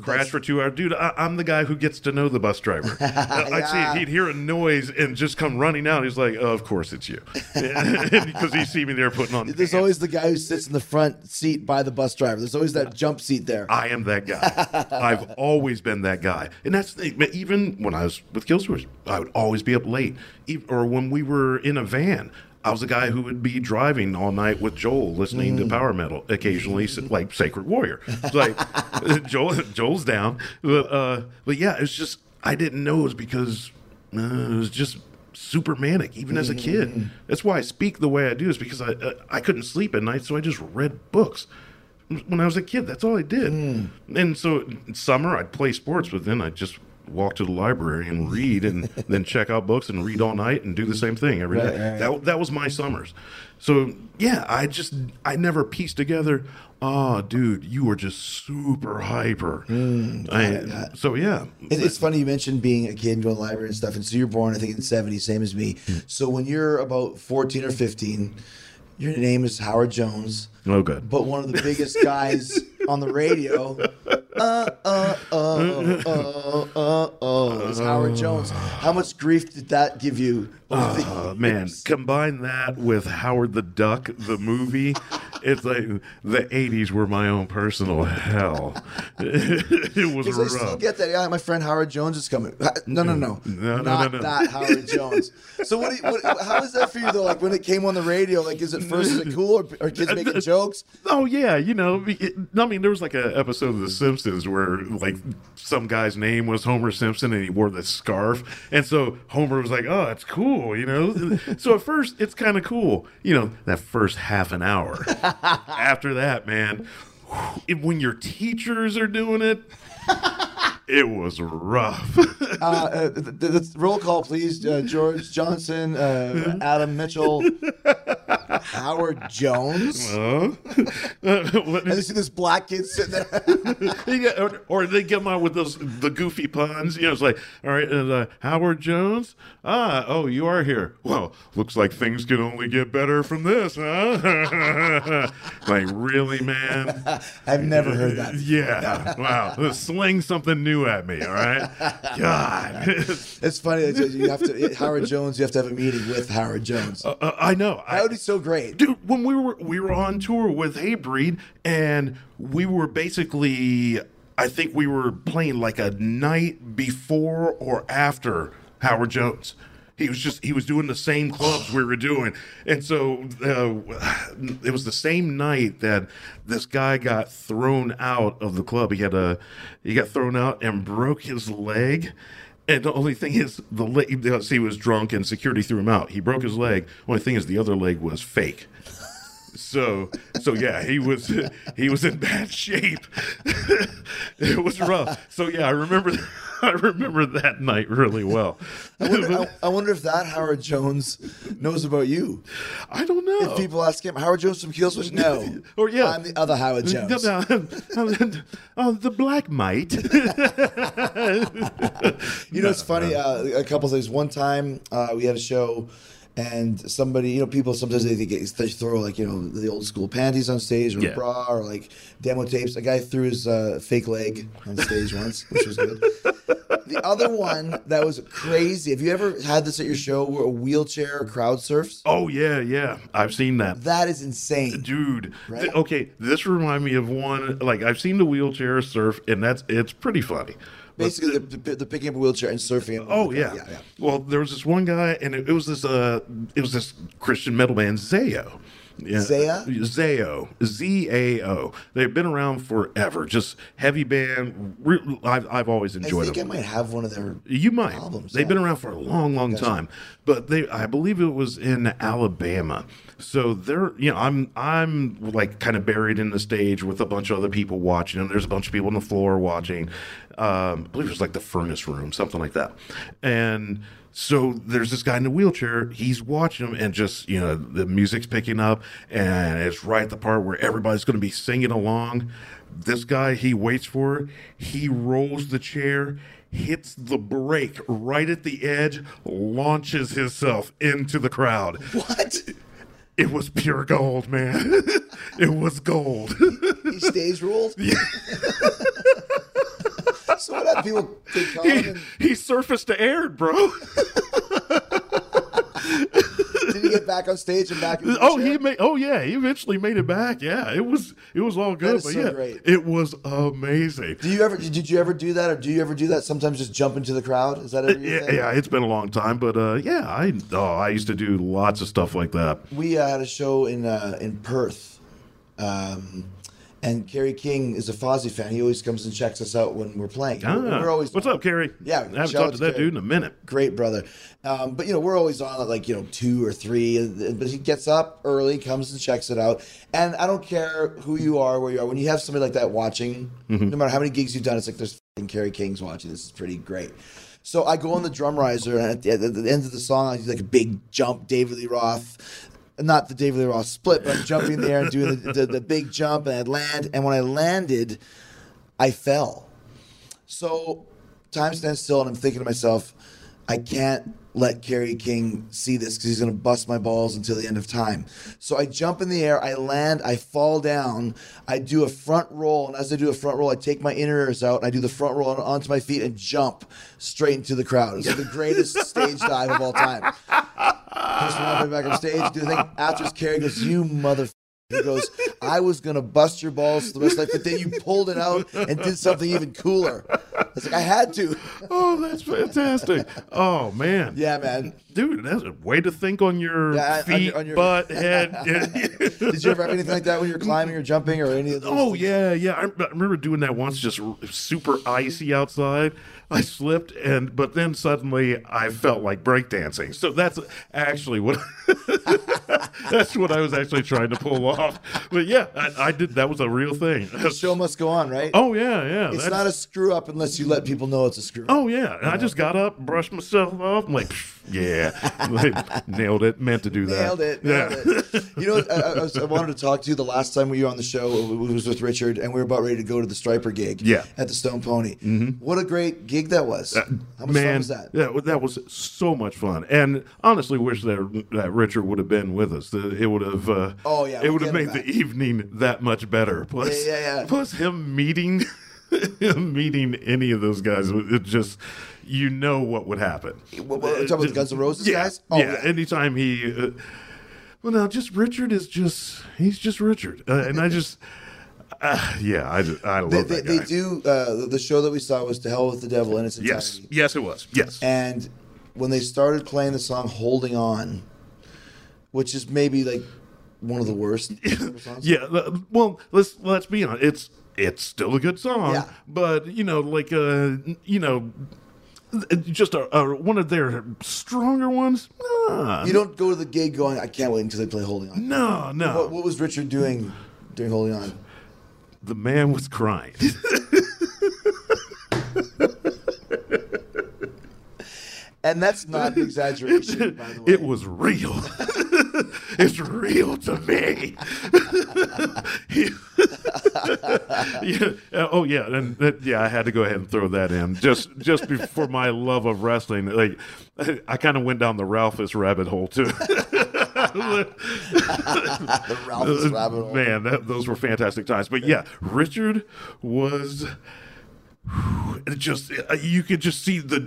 crash for 2 hours. Dude, I'm the guy who gets to know the bus driver. I'd see he'd hear a noise and just come running out. He's like, oh, of course it's you. Because he see me there putting on. There's always the guy who sits in the front seat by the bus driver. There's always that jump seat there. I am that guy. I've always been that guy. And that's even when I was with Killswitch, I would always be up late. Or when we were in a van, I was a guy who would be driving all night with Joel, listening to power metal occasionally, like Sacred Warrior. It's like Joel's down, but yeah, it's just I didn't know it was because it was just super manic, even as a kid. That's why I speak the way I do is because I couldn't sleep at night, so I just read books. When I was a kid, that's all I did. And so in summer I'd play sports, but then I just walk to the library and read and then check out books and read all night and do the same thing every day. That was my summers. So yeah, I never pieced together, oh, dude, you were just super hyper. God. So, yeah. It's funny you mentioned being a kid going to the library and stuff. And so you're born, I think, in the 70s, same as me. So when you're about 14 or 15, your name is Howard Jones. Oh, good. But one of the biggest guys on the radio, is Howard Jones. How much grief did that give you? Oh, man. Combine that with Howard the Duck, the movie. It's like the 80s were my own personal hell. It was rough. I still get that. Yeah, my friend Howard Jones is coming. No, Not Howard Jones. So how is that for you, though? Like, when it came on the radio, like, is it cool? Or are kids making jokes? Oh, yeah. You know, there was like an episode of The Simpsons where, like, some guy's name was Homer Simpson and he wore this scarf. And so Homer was like, oh, it's cool, you know? So at first, it's kind of cool, you know, that first half an hour. After that, man, when your teachers are doing it, it was rough. The roll call, please. George Johnson, Adam Mitchell, Howard Jones. And you see this black kid sitting there. Yeah, or they come out with the goofy puns. You know, it's like, all right, Howard Jones? You are here. Well, looks like things can only get better from this, huh? Like, really, man? I've never heard that. Yeah, wow. Sling something new at me, all right? God. It's funny. You have to have a meeting with Howard Jones. I know. That would be so great. Dude, when we were on tour with Hey Breed, and we were basically, I think we were playing like a night before or after Howard Jones. He was doing the same clubs we were doing. And so it was the same night that this guy got thrown out of the club. He got thrown out and broke his leg. And the only thing is, he was drunk and security threw him out. He broke his leg. Only thing is, the other leg was fake. So yeah, he was in bad shape. It was rough. So yeah, I remember that night really well. I wonder if that Howard Jones knows about you. I don't know. If people ask him, Howard Jones from Kill Switch? No. Or yeah, I'm the other Howard Jones. The Black Mite. You know, it's funny. A couple things. One time we had a show. And somebody, you know, people sometimes they throw, like, you know, the old school panties on stage or a bra or like demo tapes. A guy threw his fake leg on stage once, which was good. The other one that was crazy. Have you ever had this at your show where a wheelchair crowd surfs? Oh, yeah. I've seen that. That is insane. Dude. Right? Okay, this reminds me of one. Like, I've seen the wheelchair surf, and it's pretty funny. Basically, they're picking up a wheelchair and surfing it. Oh, yeah. Well, there was this one guy, and it was this Christian metal band, Zayo. Yeah. Zayo. Z-A-O. They've been around forever. Just heavy band. I've always enjoyed them. I think I might have one of their albums. They've been around for a long, long time. But I believe it was in Alabama. So they're, you know, I'm like kind of buried in the stage with a bunch of other people watching, and there's a bunch of people on the floor watching. I believe it was like the furnace room, something like that. And so there's this guy in the wheelchair. He's watching him, and just, you know, the music's picking up, and it's right at the part where everybody's going to be singing along. This guy, he waits for it. He rolls the chair, hits the brake right at the edge, launches himself into the crowd. What? It was pure gold, man. It was gold. He stays rules? Yeah. So what have people think on he surfaced to air, bro. Did he get back on stage and back? He eventually made it back. Yeah, it was all good. Great. It was amazing. Did you ever do that, or do you ever do that? Sometimes just jump into the crowd. Is that ever your thing? Yeah, it's been a long time, but I used to do lots of stuff like that. We had a show in Perth. And Kerry King is a Fozzy fan. He always comes and checks us out when we're playing. We're always What's up, Kerry? Yeah. I haven't talked to that dude in a minute. Great brother. But, you know, we're always on at, like, you know, 2 or 3. But he gets up early, comes and checks it out. And I don't care who you are, where you are. When you have somebody like that watching, no matter how many gigs you've done, it's like, there's f***ing Kerry King's watching. This is pretty great. So I go on the drum riser, and at the end of the song, I do, like, a big jump, David Lee Roth not the David Lee Roth split, but I'm jumping in the air and doing the big jump, and I'd land. And when I landed, I fell. So time stands still, and I'm thinking to myself, I can't let Kerry King see this because he's going to bust my balls until the end of time. So I jump in the air, I land, I fall down, I do a front roll, and as I do a front roll, I take my inner ears out, and I do the front roll onto my feet and jump straight into the crowd. It's like the greatest stage dive of all time. Just walking back on stage, do the thing. After Kerry goes, you motherfucker. He goes, I was going to bust your balls for the rest of life, but then you pulled it out and did something even cooler. I was like, I had to. Oh, that's fantastic. Oh, man. Yeah, man. Dude, that's a way to think on your feet, on your butt, head. Did you ever have anything like that when you were climbing or jumping or any of those things? Yeah. I remember doing that once, just super icy outside. I slipped, but then suddenly I felt like breakdancing. So that's actually what that's what I was actually trying to pull off. But yeah, I did. That was a real thing. The show must go on, right? Oh yeah. It's not a screw up unless you let people know it's a screw up. Oh yeah, and I just got up, brushed myself off. I'm like, nailed it. Meant to do that. Nailed it. You know, I wanted to talk to you the last time we were on the show. It was with Richard, and we were about ready to go to the Striper gig. Yeah. At the Stone Pony. Mm-hmm. What a great gig that was. How much fun was that? Yeah, that was so much fun. And honestly, wish that Richard would have been with us. It would have. It would have made the evening that much better. Plus, plus him meeting any of those guys, it just. You know what would happen. Well, talking about the Guns N' Roses guys? Oh, yeah, anytime he... Richard is just... He's just Richard. And I just... I love that guy. They do... the show that we saw was To Hell with the Devil in its entirety. Yes, it was. Yes. And when they started playing the song Holding On, which is maybe like one of the worst songs. Yeah. Well, let's be honest. It's still a good song. Yeah. But, just one of their stronger ones. Nah. You don't go to the gig going, I can't wait until they play Holding On. No. What was Richard doing during Holding On? The man was crying. And that's not an exaggeration, by the way. It was real. It's real to me. I had to go ahead and throw that in just for my love of wrestling. Like, I kind of went down the Ralphus rabbit hole too. The Ralphus rabbit hole. Man, those were fantastic times. But yeah, Richard was. It just you could just see the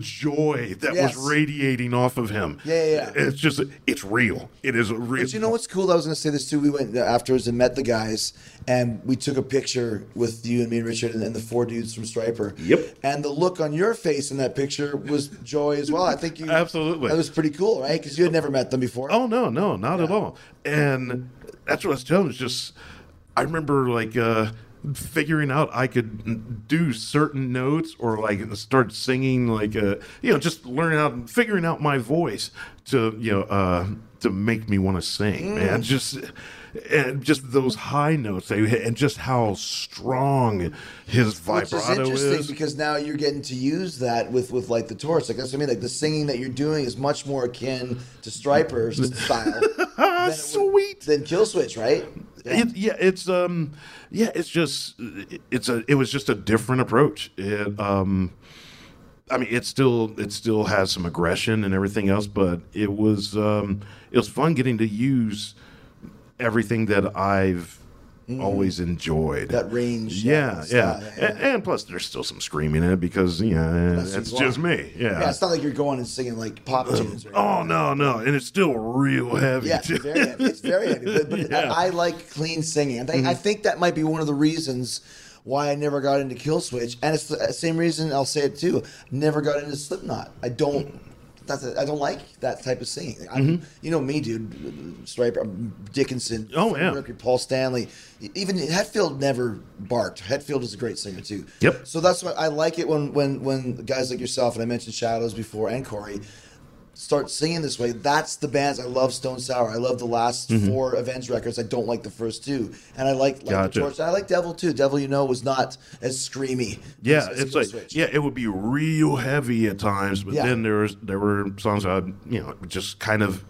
joy that was radiating off of him. It's just real. It is real. But you know what's cool? I was going to say this too. We went afterwards and met the guys, and we took a picture with you and me and Richard and the four dudes from Striper. Yep. And the look on your face in that picture was joy as well. I think you absolutely. That was pretty cool, right? Because you had never met them before. Oh no, not at all. And that's what I was telling. It's just I remember figuring out I could do certain notes or start singing just learning out and figuring out my voice to make me want to sing, man. Just those high notes and just how strong his vibrato is. Which is interesting because now you're getting to use that with like the tour. That's what I mean. Like the singing that you're doing is much more akin to Striper's style. Than Killswitch, right? Yeah. It was just a different approach. It still has some aggression and everything else, but it was fun getting to use everything that I've always enjoyed. That range. Yeah. And plus, there's still some screaming in it because that's just me. Yeah, it's not like you're going and singing like pop tunes. No, and it's still real heavy. Yeah, too. Very heavy. It's very heavy. But I like clean singing. I think that might be one of the reasons why I never got into Killswitch, and it's the same reason I'll say it too. Never got into Slipknot. I don't like that type of singing. You know me, dude. Striper, Dickinson, Mercury, Paul Stanley. Even Hetfield never barked. Hetfield is a great singer too. Yep. So that's why I like it when guys like yourself, and I mentioned Shadows before, and Corey, start singing this way. That's the bands. I love Stone Sour. I love the last four Avenged records. I don't like the first two. And I like gotcha. The Torch. I like Devil too. Devil You Know was not as screamy. Yeah, it's like Switch. Yeah, it would be real heavy at times, but then there were songs I just kind of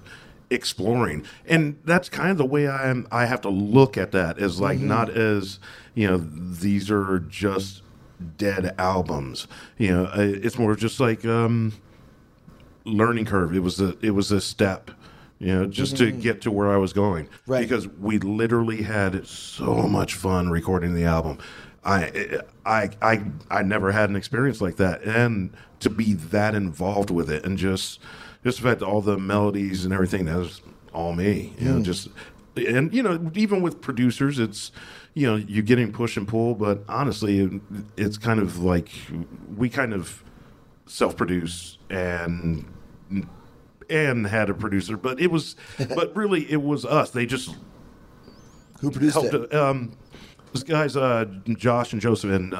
exploring. And that's kind of the way I am. I have to look at that as like, not as, you know, these are just dead albums. You know, it's more just like learning curve. It was a step, you know, just to get to where I was going. Right. Because we literally had so much fun recording the album. I never had an experience like that, and to be that involved with it, and just the fact that all the melodies and everything, that was all me. You know, and you know, even with producers, it's, you know, you're getting push and pull, but honestly, it's kind of like we kind of self-produce and had a producer, but it was, but really it was us. They just who produced it. This guy's Josh and Joseph,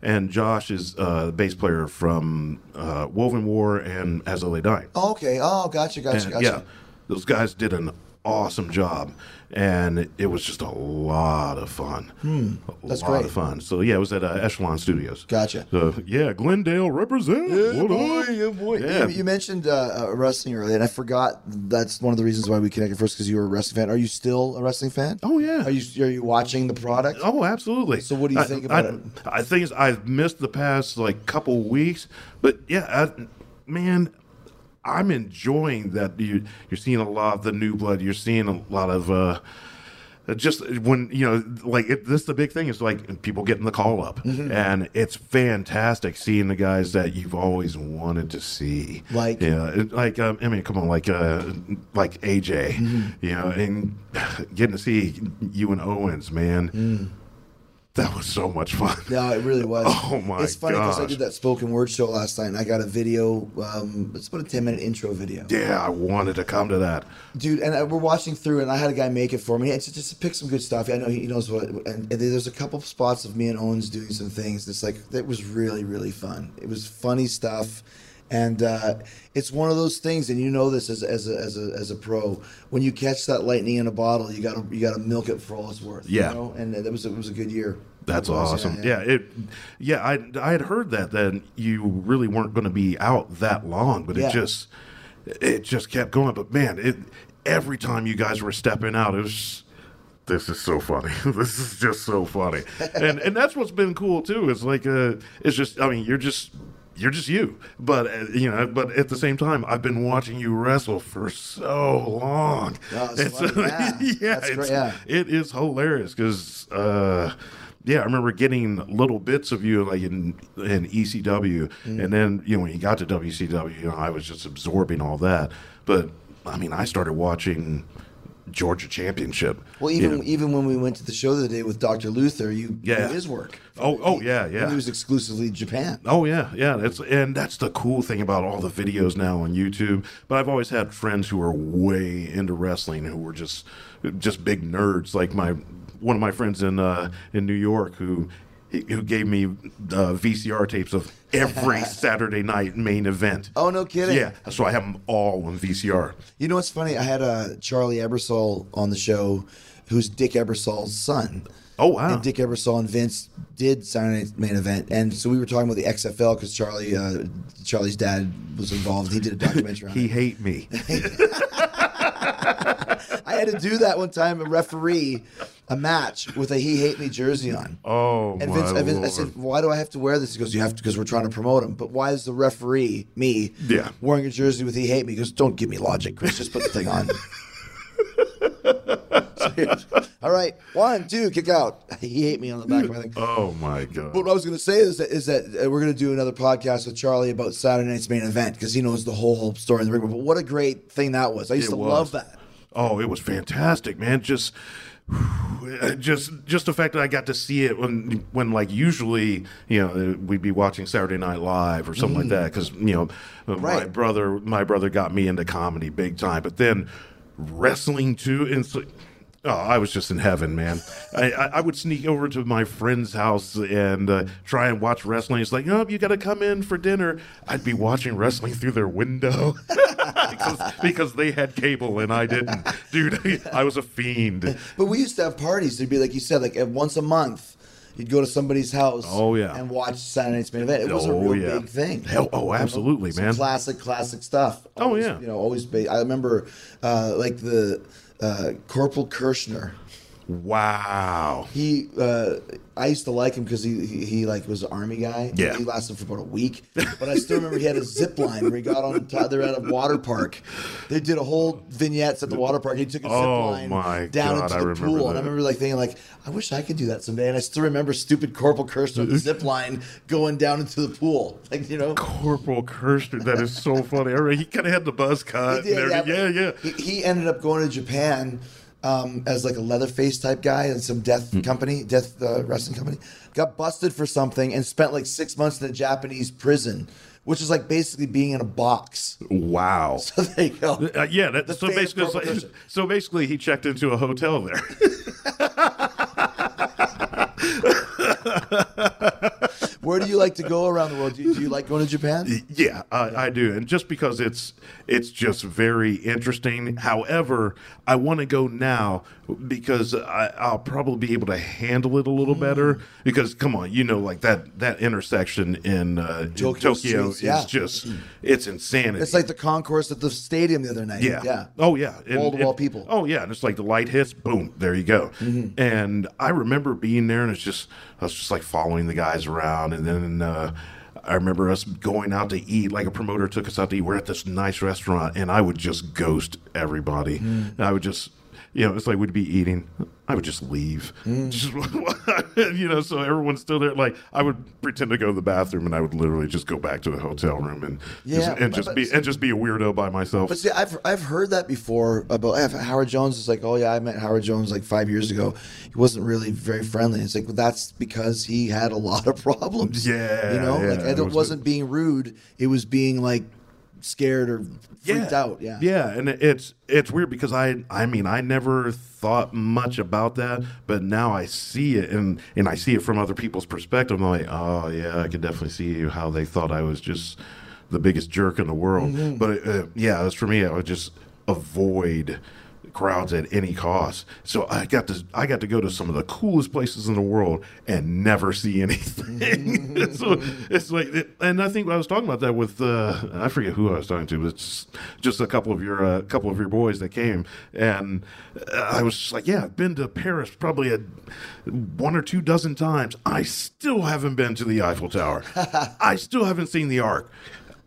and Josh is the bass player from Woven War and As I Lay Dying. Oh, okay. Oh, gotcha. Yeah, those guys did an awesome job, and it was just a lot of fun. That's a lot of fun. So, yeah, it was at Echelon Studios. Gotcha. So, yeah, Glendale represent. Yeah, boy, yeah, boy. Yeah. You mentioned wrestling earlier, and I forgot that's one of the reasons why we connected first, because you were a wrestling fan. Are you still a wrestling fan? Oh, yeah. Are you watching the product? Oh, absolutely. So what do you think about it? I think I've missed the past, like, couple weeks, but, yeah, man, I'm enjoying that you're seeing a lot of the new blood. You're seeing a lot of just when, you know, like this is the big thing. It's like people getting the call up. And it's fantastic seeing the guys that you've always wanted to see. Like, yeah, like I mean, come on, like AJ, you know, and getting to see you and Owens, man. That was so much fun. No, it really was. Oh, my gosh. It's funny because I did that spoken word show last night, and I got a video. It's about a 10-minute intro video. Yeah, I wanted to come to that. Dude, and we're watching through, and I had a guy make it for me. It's just to pick some good stuff. I know he knows what. And there's a couple of spots of me and Owens doing some things. It's like, that was really, really fun. It was funny stuff. And it's one of those things, and you know this as a pro. When you catch that lightning in a bottle, you gotta milk it for all it's worth. Yeah, you know? And it was a good year. That's awesome. Yeah, yeah. I had heard that you really weren't going to be out that long, but it just kept going. But man, every time you guys were stepping out, it was just, this is so funny. This is just so funny, and that's what's been cool too. It's like it's just, I mean, you're just you, but you know. But at the same time, I've been watching you wrestle for so long. Oh, so, it is hilarious because, I remember getting little bits of you like in ECW, and then, you know, when you got to WCW, you know, I was just absorbing all that. But I mean, I started watching Georgia Championship. Well, even when we went to the show the other day with Dr. Luther, you did his work. Oh, yeah. He was exclusively Japan. Oh, yeah. That's the cool thing about all the videos now on YouTube. But I've always had friends who are way into wrestling who were just big nerds. Like one of my friends in New York who gave me VCR tapes of every Saturday night main event. Oh, no kidding. Yeah, so I have them all on VCR. You know what's funny? I had Charlie Ebersol on the show, who's Dick Ebersol's son. Oh, wow. And Dick Ebersol and Vince did Saturday night's main event. And so we were talking about the XFL because Charlie's dad was involved. He did a documentary on it. He hate me. I had to do that one time, a referee, a match with a "He Hate Me" jersey on. Oh, and Vince, I said, "Why do I have to wear this?" He goes, "You have to, because we're trying to promote him." But why is the referee, me, wearing a jersey with "He Hate Me"? He goes, "Don't give me logic, Chris. Just put the thing on." All right, 1, 2, kick out. He hate me on the back of my thing. Oh my god! But what I was going to say is that we're going to do another podcast with Charlie about Saturday night's main event because he knows the whole story in the ring. But what a great thing that was! I used to love that. Oh, it was fantastic, man. Just the fact that I got to see it when like usually, you know, we'd be watching Saturday Night Live or something like that because, you know, my brother got me into comedy big time, but then wrestling too. And so, oh, I was just in heaven, man. I would sneak over to my friend's house and try and watch wrestling. It's like, no, you got to come in for dinner. I'd be watching wrestling through their window because they had cable and I didn't. Dude, I was a fiend. But we used to have parties. It'd be like you said, like once a month. You'd go to somebody's house and watch Saturday Night's Main Event. It was a real big thing. Hell, oh, absolutely, man. Classic stuff. Always, you know, always big. I remember like the Corporal Kirshner. Wow. He, I used to like him because he like was an army guy. Yeah. He lasted for about a week, but I still remember he had a zip line where he got on. They're at a water park. They did a whole vignettes at the water park. He took a zip line down into the pool, and I remember like thinking like, I wish I could do that someday. And I still remember stupid Corporal Kirshner on the zip line going down into the pool, like you know. Corporal Kirshner, that is so funny. He kind of had the buzz cut. He ended up going to Japan. As like a Leatherface type guy and some death wrestling company, got busted for something and spent like 6 months in a Japanese prison, which is like basically being in a box. Wow. So there you go. So basically he checked into a hotel there. Where do you like to go around the world? Do you like going to Japan? Yeah, I do. And just because it's just very interesting. However, I want to go now because I'll probably be able to handle it a little better. Because, come on, you know, like that intersection in Tokyo is just, it's insanity. It's like the concourse at the stadium the other night. Yeah. Oh, yeah. Wall-to-wall people. Oh, yeah. And it's like the light hits, boom, there you go. Mm-hmm. And I remember being there and I was just like following the guys around, and then I remember us going out to eat. Like a promoter took us out to eat. We're at this nice restaurant, and I would just ghost everybody. Mm. I would just, you know, it's like we'd be eating. I would just leave, you know. So everyone's still there. Like I would pretend to go to the bathroom, and I would literally just go back to the hotel room and just be a weirdo by myself. But see, I've heard that before about Howard Jones. It's like, oh yeah, I met Howard Jones like 5 years ago. He wasn't really very friendly. It's like, well, that's because he had a lot of problems. Yeah, you know, like it wasn't being rude. It was being like scared or freaked out. And it's weird because I mean I never thought much about that, but now I see it and I see it from other people's perspective. I'm like, oh yeah, I could definitely see how they thought I was just the biggest jerk in the world. But as for me, I would just avoid crowds at any cost. So I got to go to some of the coolest places in the world and never see anything. So it's like, and I think I was talking about that with I forget who I was talking to, but it's just a couple of your boys that came, and I was just like, yeah, I've been to Paris probably 1 or 2 dozen times. I still haven't been to the Eiffel Tower. I still haven't seen the Arc.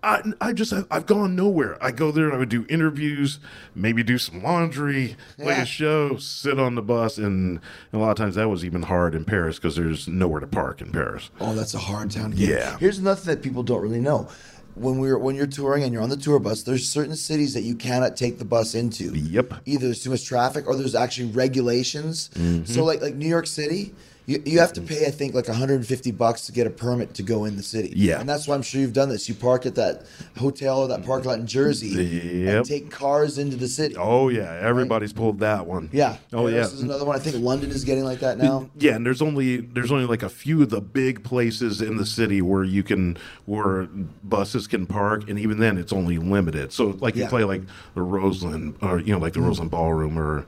I've gone nowhere. I go there and I would do interviews, maybe do some laundry, play a show, sit on the bus, and a lot of times that was even hard in Paris because there's nowhere to park in Paris. Oh, that's a hard town to get. Yeah. Here's another thing that people don't really know. When you're touring and you're on the tour bus, there's certain cities that you cannot take the bus into. Yep. Either there's too much traffic or there's actually regulations. Mm-hmm. So like New York City, you have to pay, I think, like $150 to get a permit to go in the city. Yeah. And that's why I'm sure you've done this. You park at that hotel or that parking lot in Jersey and take cars into the city. Oh, yeah. Everybody's pulled that one. Yeah. Oh, yeah. This is another one. I think London is getting like that now. Yeah, and there's only like a few of the big places in the city where you can, where buses can park, and even then it's only limited. So, like, you play like the Roseland, or, you know, like the Roseland Ballroom, or,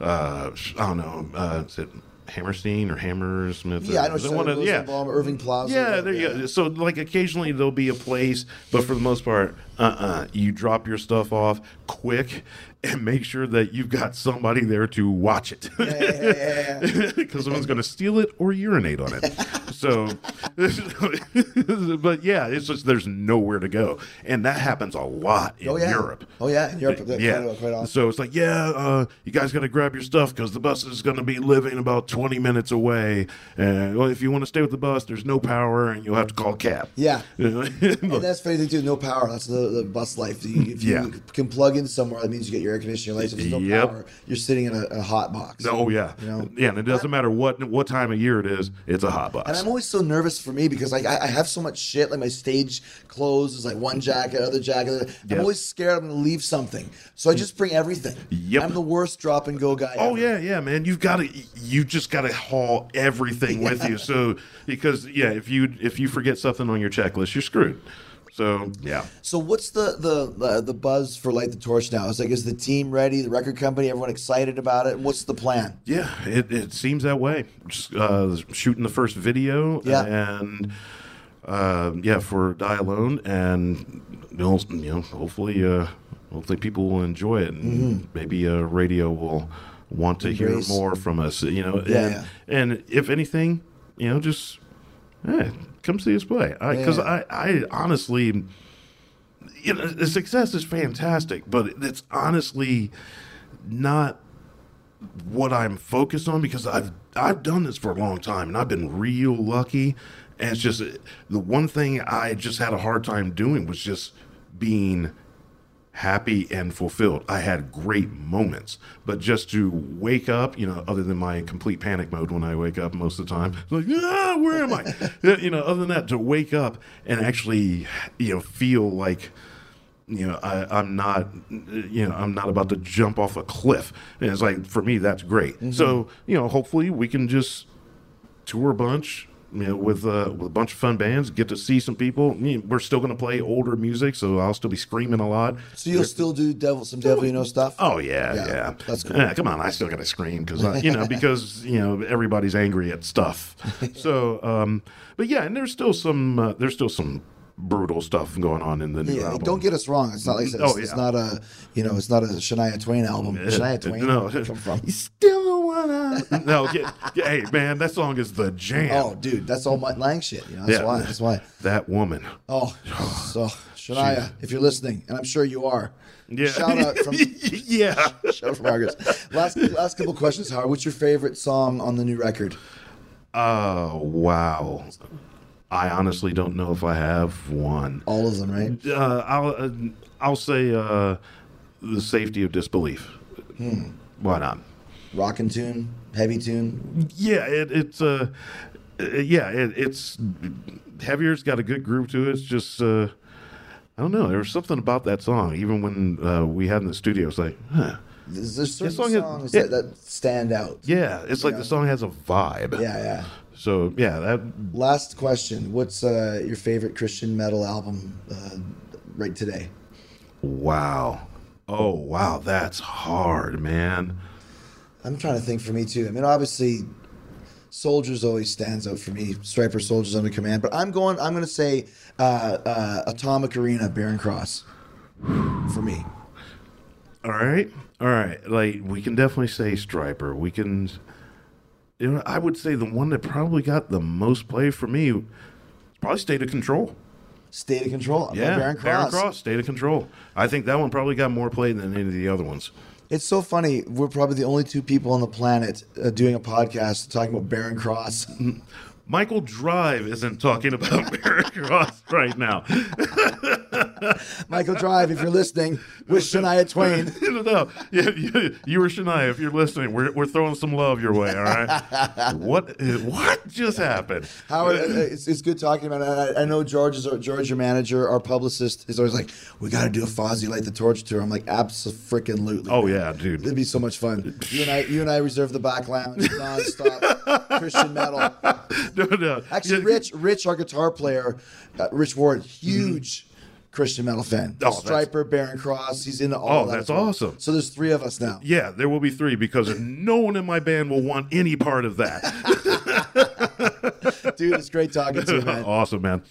I don't know, is it Hammerstein or Hammersmith? Yeah, I know. Irving Plaza. Yeah, there you go. So, like, occasionally there'll be a place, but for the most part, you drop your stuff off quick and make sure that you've got somebody there to watch it. Because someone's going to steal it or urinate on it. So, but yeah, it's just there's nowhere to go. And that happens a lot in Europe. Oh, yeah, in Europe. Quite often. So it's like, you guys got to grab your stuff because the bus is going to be living about 20 minutes away. And well, if you want to stay with the bus, there's no power and you'll have to call cab. Yeah. And that's funny thing, too, no power. That's the bus life. If you can plug in somewhere, that means you get your air conditioning, your lights, no power, you're sitting in a hot box. Oh yeah, you know? Yeah, and it doesn't matter what time of year it is, it's a hot box. And I'm always so nervous for me because like I have so much shit. Like my stage clothes is like one jacket, other jacket. I'm always scared I'm gonna leave something, so I just bring everything. Yep. I'm the worst drop and go guy. Oh ever. yeah, man. You just gotta haul everything with you. So because if you forget something on your checklist, you're screwed. So yeah. So what's the buzz for Light the Torch now? It's like, is the team ready? The record company, everyone excited about it? What's the plan? Yeah, it seems that way. Just shooting the first video, and for Die Alone, and hopefully people will enjoy it, and maybe radio will want to hear more from us. And if anything, just. Yeah, come see us play. I honestly, the success is fantastic, but it's honestly not what I'm focused on, because I've done this for a long time and I've been real lucky. And it's just the one thing I just had a hard time doing was just being happy and fulfilled. I had great moments, but just to wake up, other than my complete panic mode when I wake up most of the time, I'm like, where am I? Other than that, to wake up and actually, feel like, I'm not about to jump off a cliff. And it's like, for me, that's great. Mm-hmm. So, hopefully we can just tour a bunch. With a bunch of fun bands, get to see some people. We're still going to play older music, so I'll still be screaming a lot. So you'll still do Devil You Know stuff? Oh yeah. That's cool. Yeah, come on, I still got to scream because everybody's angry at stuff. So, but yeah, and there's still some brutal stuff going on in the new album. Don't get us wrong. It's not like it's not a Shania Twain album. Shania Twain. No, come from. You still wanna? No, hey man, that song is the jam. Oh, dude, that's all Mutt Lange shit. That's why. That's why. That woman. Oh, so Shania, if you're listening, and I'm sure you are. Yeah. Shout out from August. Last couple questions, Howard. What's your favorite song on the new record? Oh wow. I honestly don't know if I have one. All of them, right? I'll say the Safety of Disbelief. Why not? Rockin' tune, heavy tune. Yeah, it's heavier. It's got a good groove to it. It's just I don't know. There was something about that song. Even when we had in the studio, it's like, there's certain songs that stand out. Yeah, it's like the song has a vibe. Yeah. So yeah, that. Last question: what's your favorite Christian metal album right today? Wow! Oh wow, that's hard, man. I'm trying to think for me too. I mean, obviously, Soldiers always stands out for me. Striper, Soldiers Under Command. But I'm going to say Atomic Arena, Baron Cross, for me. All right. Like we can definitely say Striper. We can. I would say the one that probably got the most play for me is probably State of Control. State of Control? Yeah, Baron Cross, State of Control. I think that one probably got more play than any of the other ones. It's so funny. We're probably the only two people on the planet doing a podcast talking about Baron Cross. Michael Drive isn't talking about Baron Cross right now. Michael Drive, if you're listening, with Shania Twain. No. You were Shania. If you're listening, we're throwing some love your way, all right? What just happened? Howard, it's good talking about it. I know George, your manager, our publicist, is always like, we got to do a Fozzy Light the Torch tour. I'm like, abso-freaking-lutely. Oh, yeah, dude. It'd be so much fun. You and I reserve the back lounge nonstop Christian metal. No. Actually, Rich, our guitar player, Rich Ward, huge Christian metal fan. Oh, Striper, Baron Cross, he's into all that. Oh, that's awesome. So there's three of us now. Yeah, there will be three because no one in my band will want any part of that. Dude, it's great talking to you, man. Awesome, man.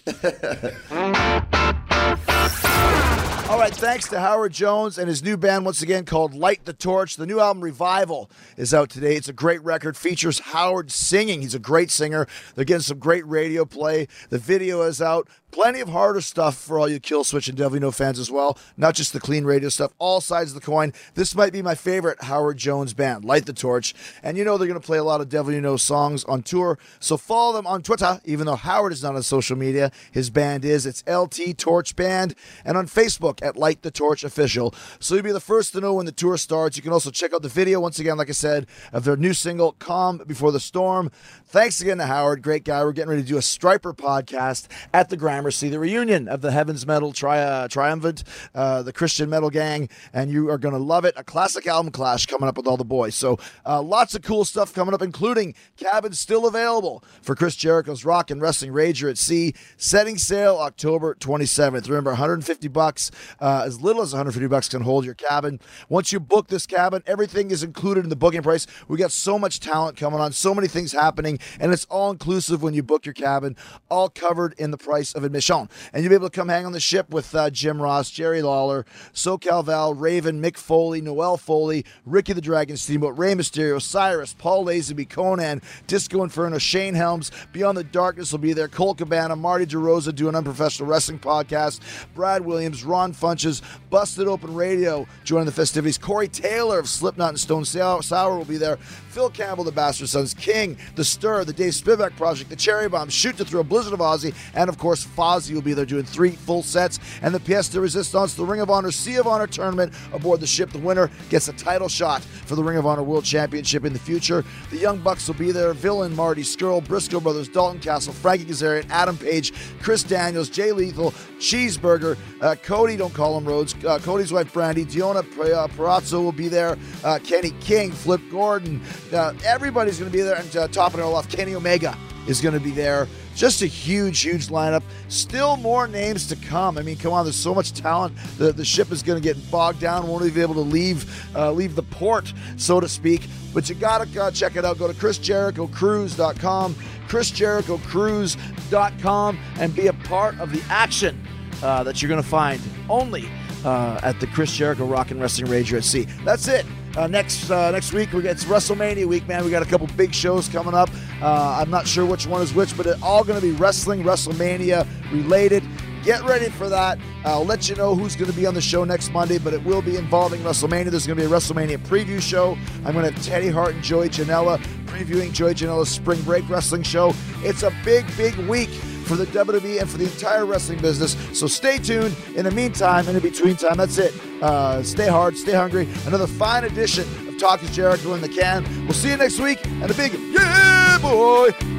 All right, thanks to Howard Jones and his new band, once again, called Light the Torch. The new album, Revival, is out today. It's a great record. Features Howard singing. He's a great singer. They're getting some great radio play. The video is out. Plenty of harder stuff for all you Kill Switch and Devil You Know fans as well. Not just the clean radio stuff. All sides of the coin. This might be my favorite Howard Jones band, Light the Torch. And they're going to play a lot of Devil You Know songs on tour. So follow them on Twitter, even though Howard is not on social media. His band is. It's LT Torch Band. And on Facebook at Light the Torch Official. So you'll be the first to know when the tour starts. You can also check out the video, once again, like I said, of their new single, Calm Before the Storm. Thanks again to Howard. Great guy. We're getting ready to do a Striper podcast at the Gramercy. Gramercy, the reunion of the Heaven's Metal Triumvirate, the Christian metal gang, and you are going to love it. A classic album clash coming up with all the boys. So lots of cool stuff coming up, including cabins still available for Chris Jericho's Rock and Wrestling Rager at Sea, setting sail October 27th. Remember, $150, as little as $150 can hold your cabin. Once you book this cabin, everything is included in the booking price. We got so much talent coming on, so many things happening, and it's all inclusive when you book your cabin, all covered in the price of admission. And you'll be able to come hang on the ship with Jim Ross, Jerry Lawler, SoCal Val, Raven, Mick Foley, Noel Foley, Ricky the Dragon Steamboat, Rey Mysterio, Cyrus, Paul Lazenby, Conan, Disco Inferno, Shane Helms, Beyond the Darkness will be there, Colt Cabana, Marty DeRosa doing Unprofessional Wrestling Podcast, Brad Williams, Ron Funches, Busted Open Radio joining the festivities, Corey Taylor of Slipknot and Stone Sour will be there, Phil Campbell, the Bastard Sons, King, The Stir, The Dave Spivak Project, The Cherry Bomb, Shoot to Throw, Blizzard of Ozzy, and of course Fozzy will be there doing 3 full sets, and the Pièce de Resistance, the Ring of Honor, Sea of Honor tournament aboard the ship. The winner gets a title shot for the Ring of Honor World Championship in the future. The Young Bucks will be there, Villain, Marty Scurll, Briscoe Brothers, Dalton Castle, Frankie Kazarian, Adam Page, Chris Daniels, Jay Lethal, Cheeseburger, Cody, don't call him Rhodes, Cody's wife Brandy, Diona Perazzo will be there, Kenny King, Flip Gordon, everybody's going to be there, and topping it all off, Kenny Omega is going to be there. Just a huge, huge lineup. Still more names to come. I mean, come on, there's so much talent. The ship is going to get bogged down. Won't even be able to leave the port, so to speak. But you got to check it out. Go to ChrisJerichoCruise.com, ChrisJerichoCruise.com, and be a part of the action that you're going to find only at the Chris Jericho Rock and Wrestling Rager at Sea. That's it. Next week, it's WrestleMania week, man. We got a couple big shows coming up. I'm not sure which one is which, but it's all going to be wrestling, WrestleMania related. Get ready for that. I'll let you know who's going to be on the show next Monday, but it will be involving WrestleMania. There's going to be a WrestleMania preview show. I'm going to have Teddy Hart and Joey Janela previewing Joey Janela's Spring Break Wrestling show. It's a big, big week for the WWE and for the entire wrestling business. So stay tuned. In the meantime, and in between time, that's it. Stay hard, stay hungry. Another fine edition of Talk is Jericho in the can. We'll see you next week, and a big yeah, boy.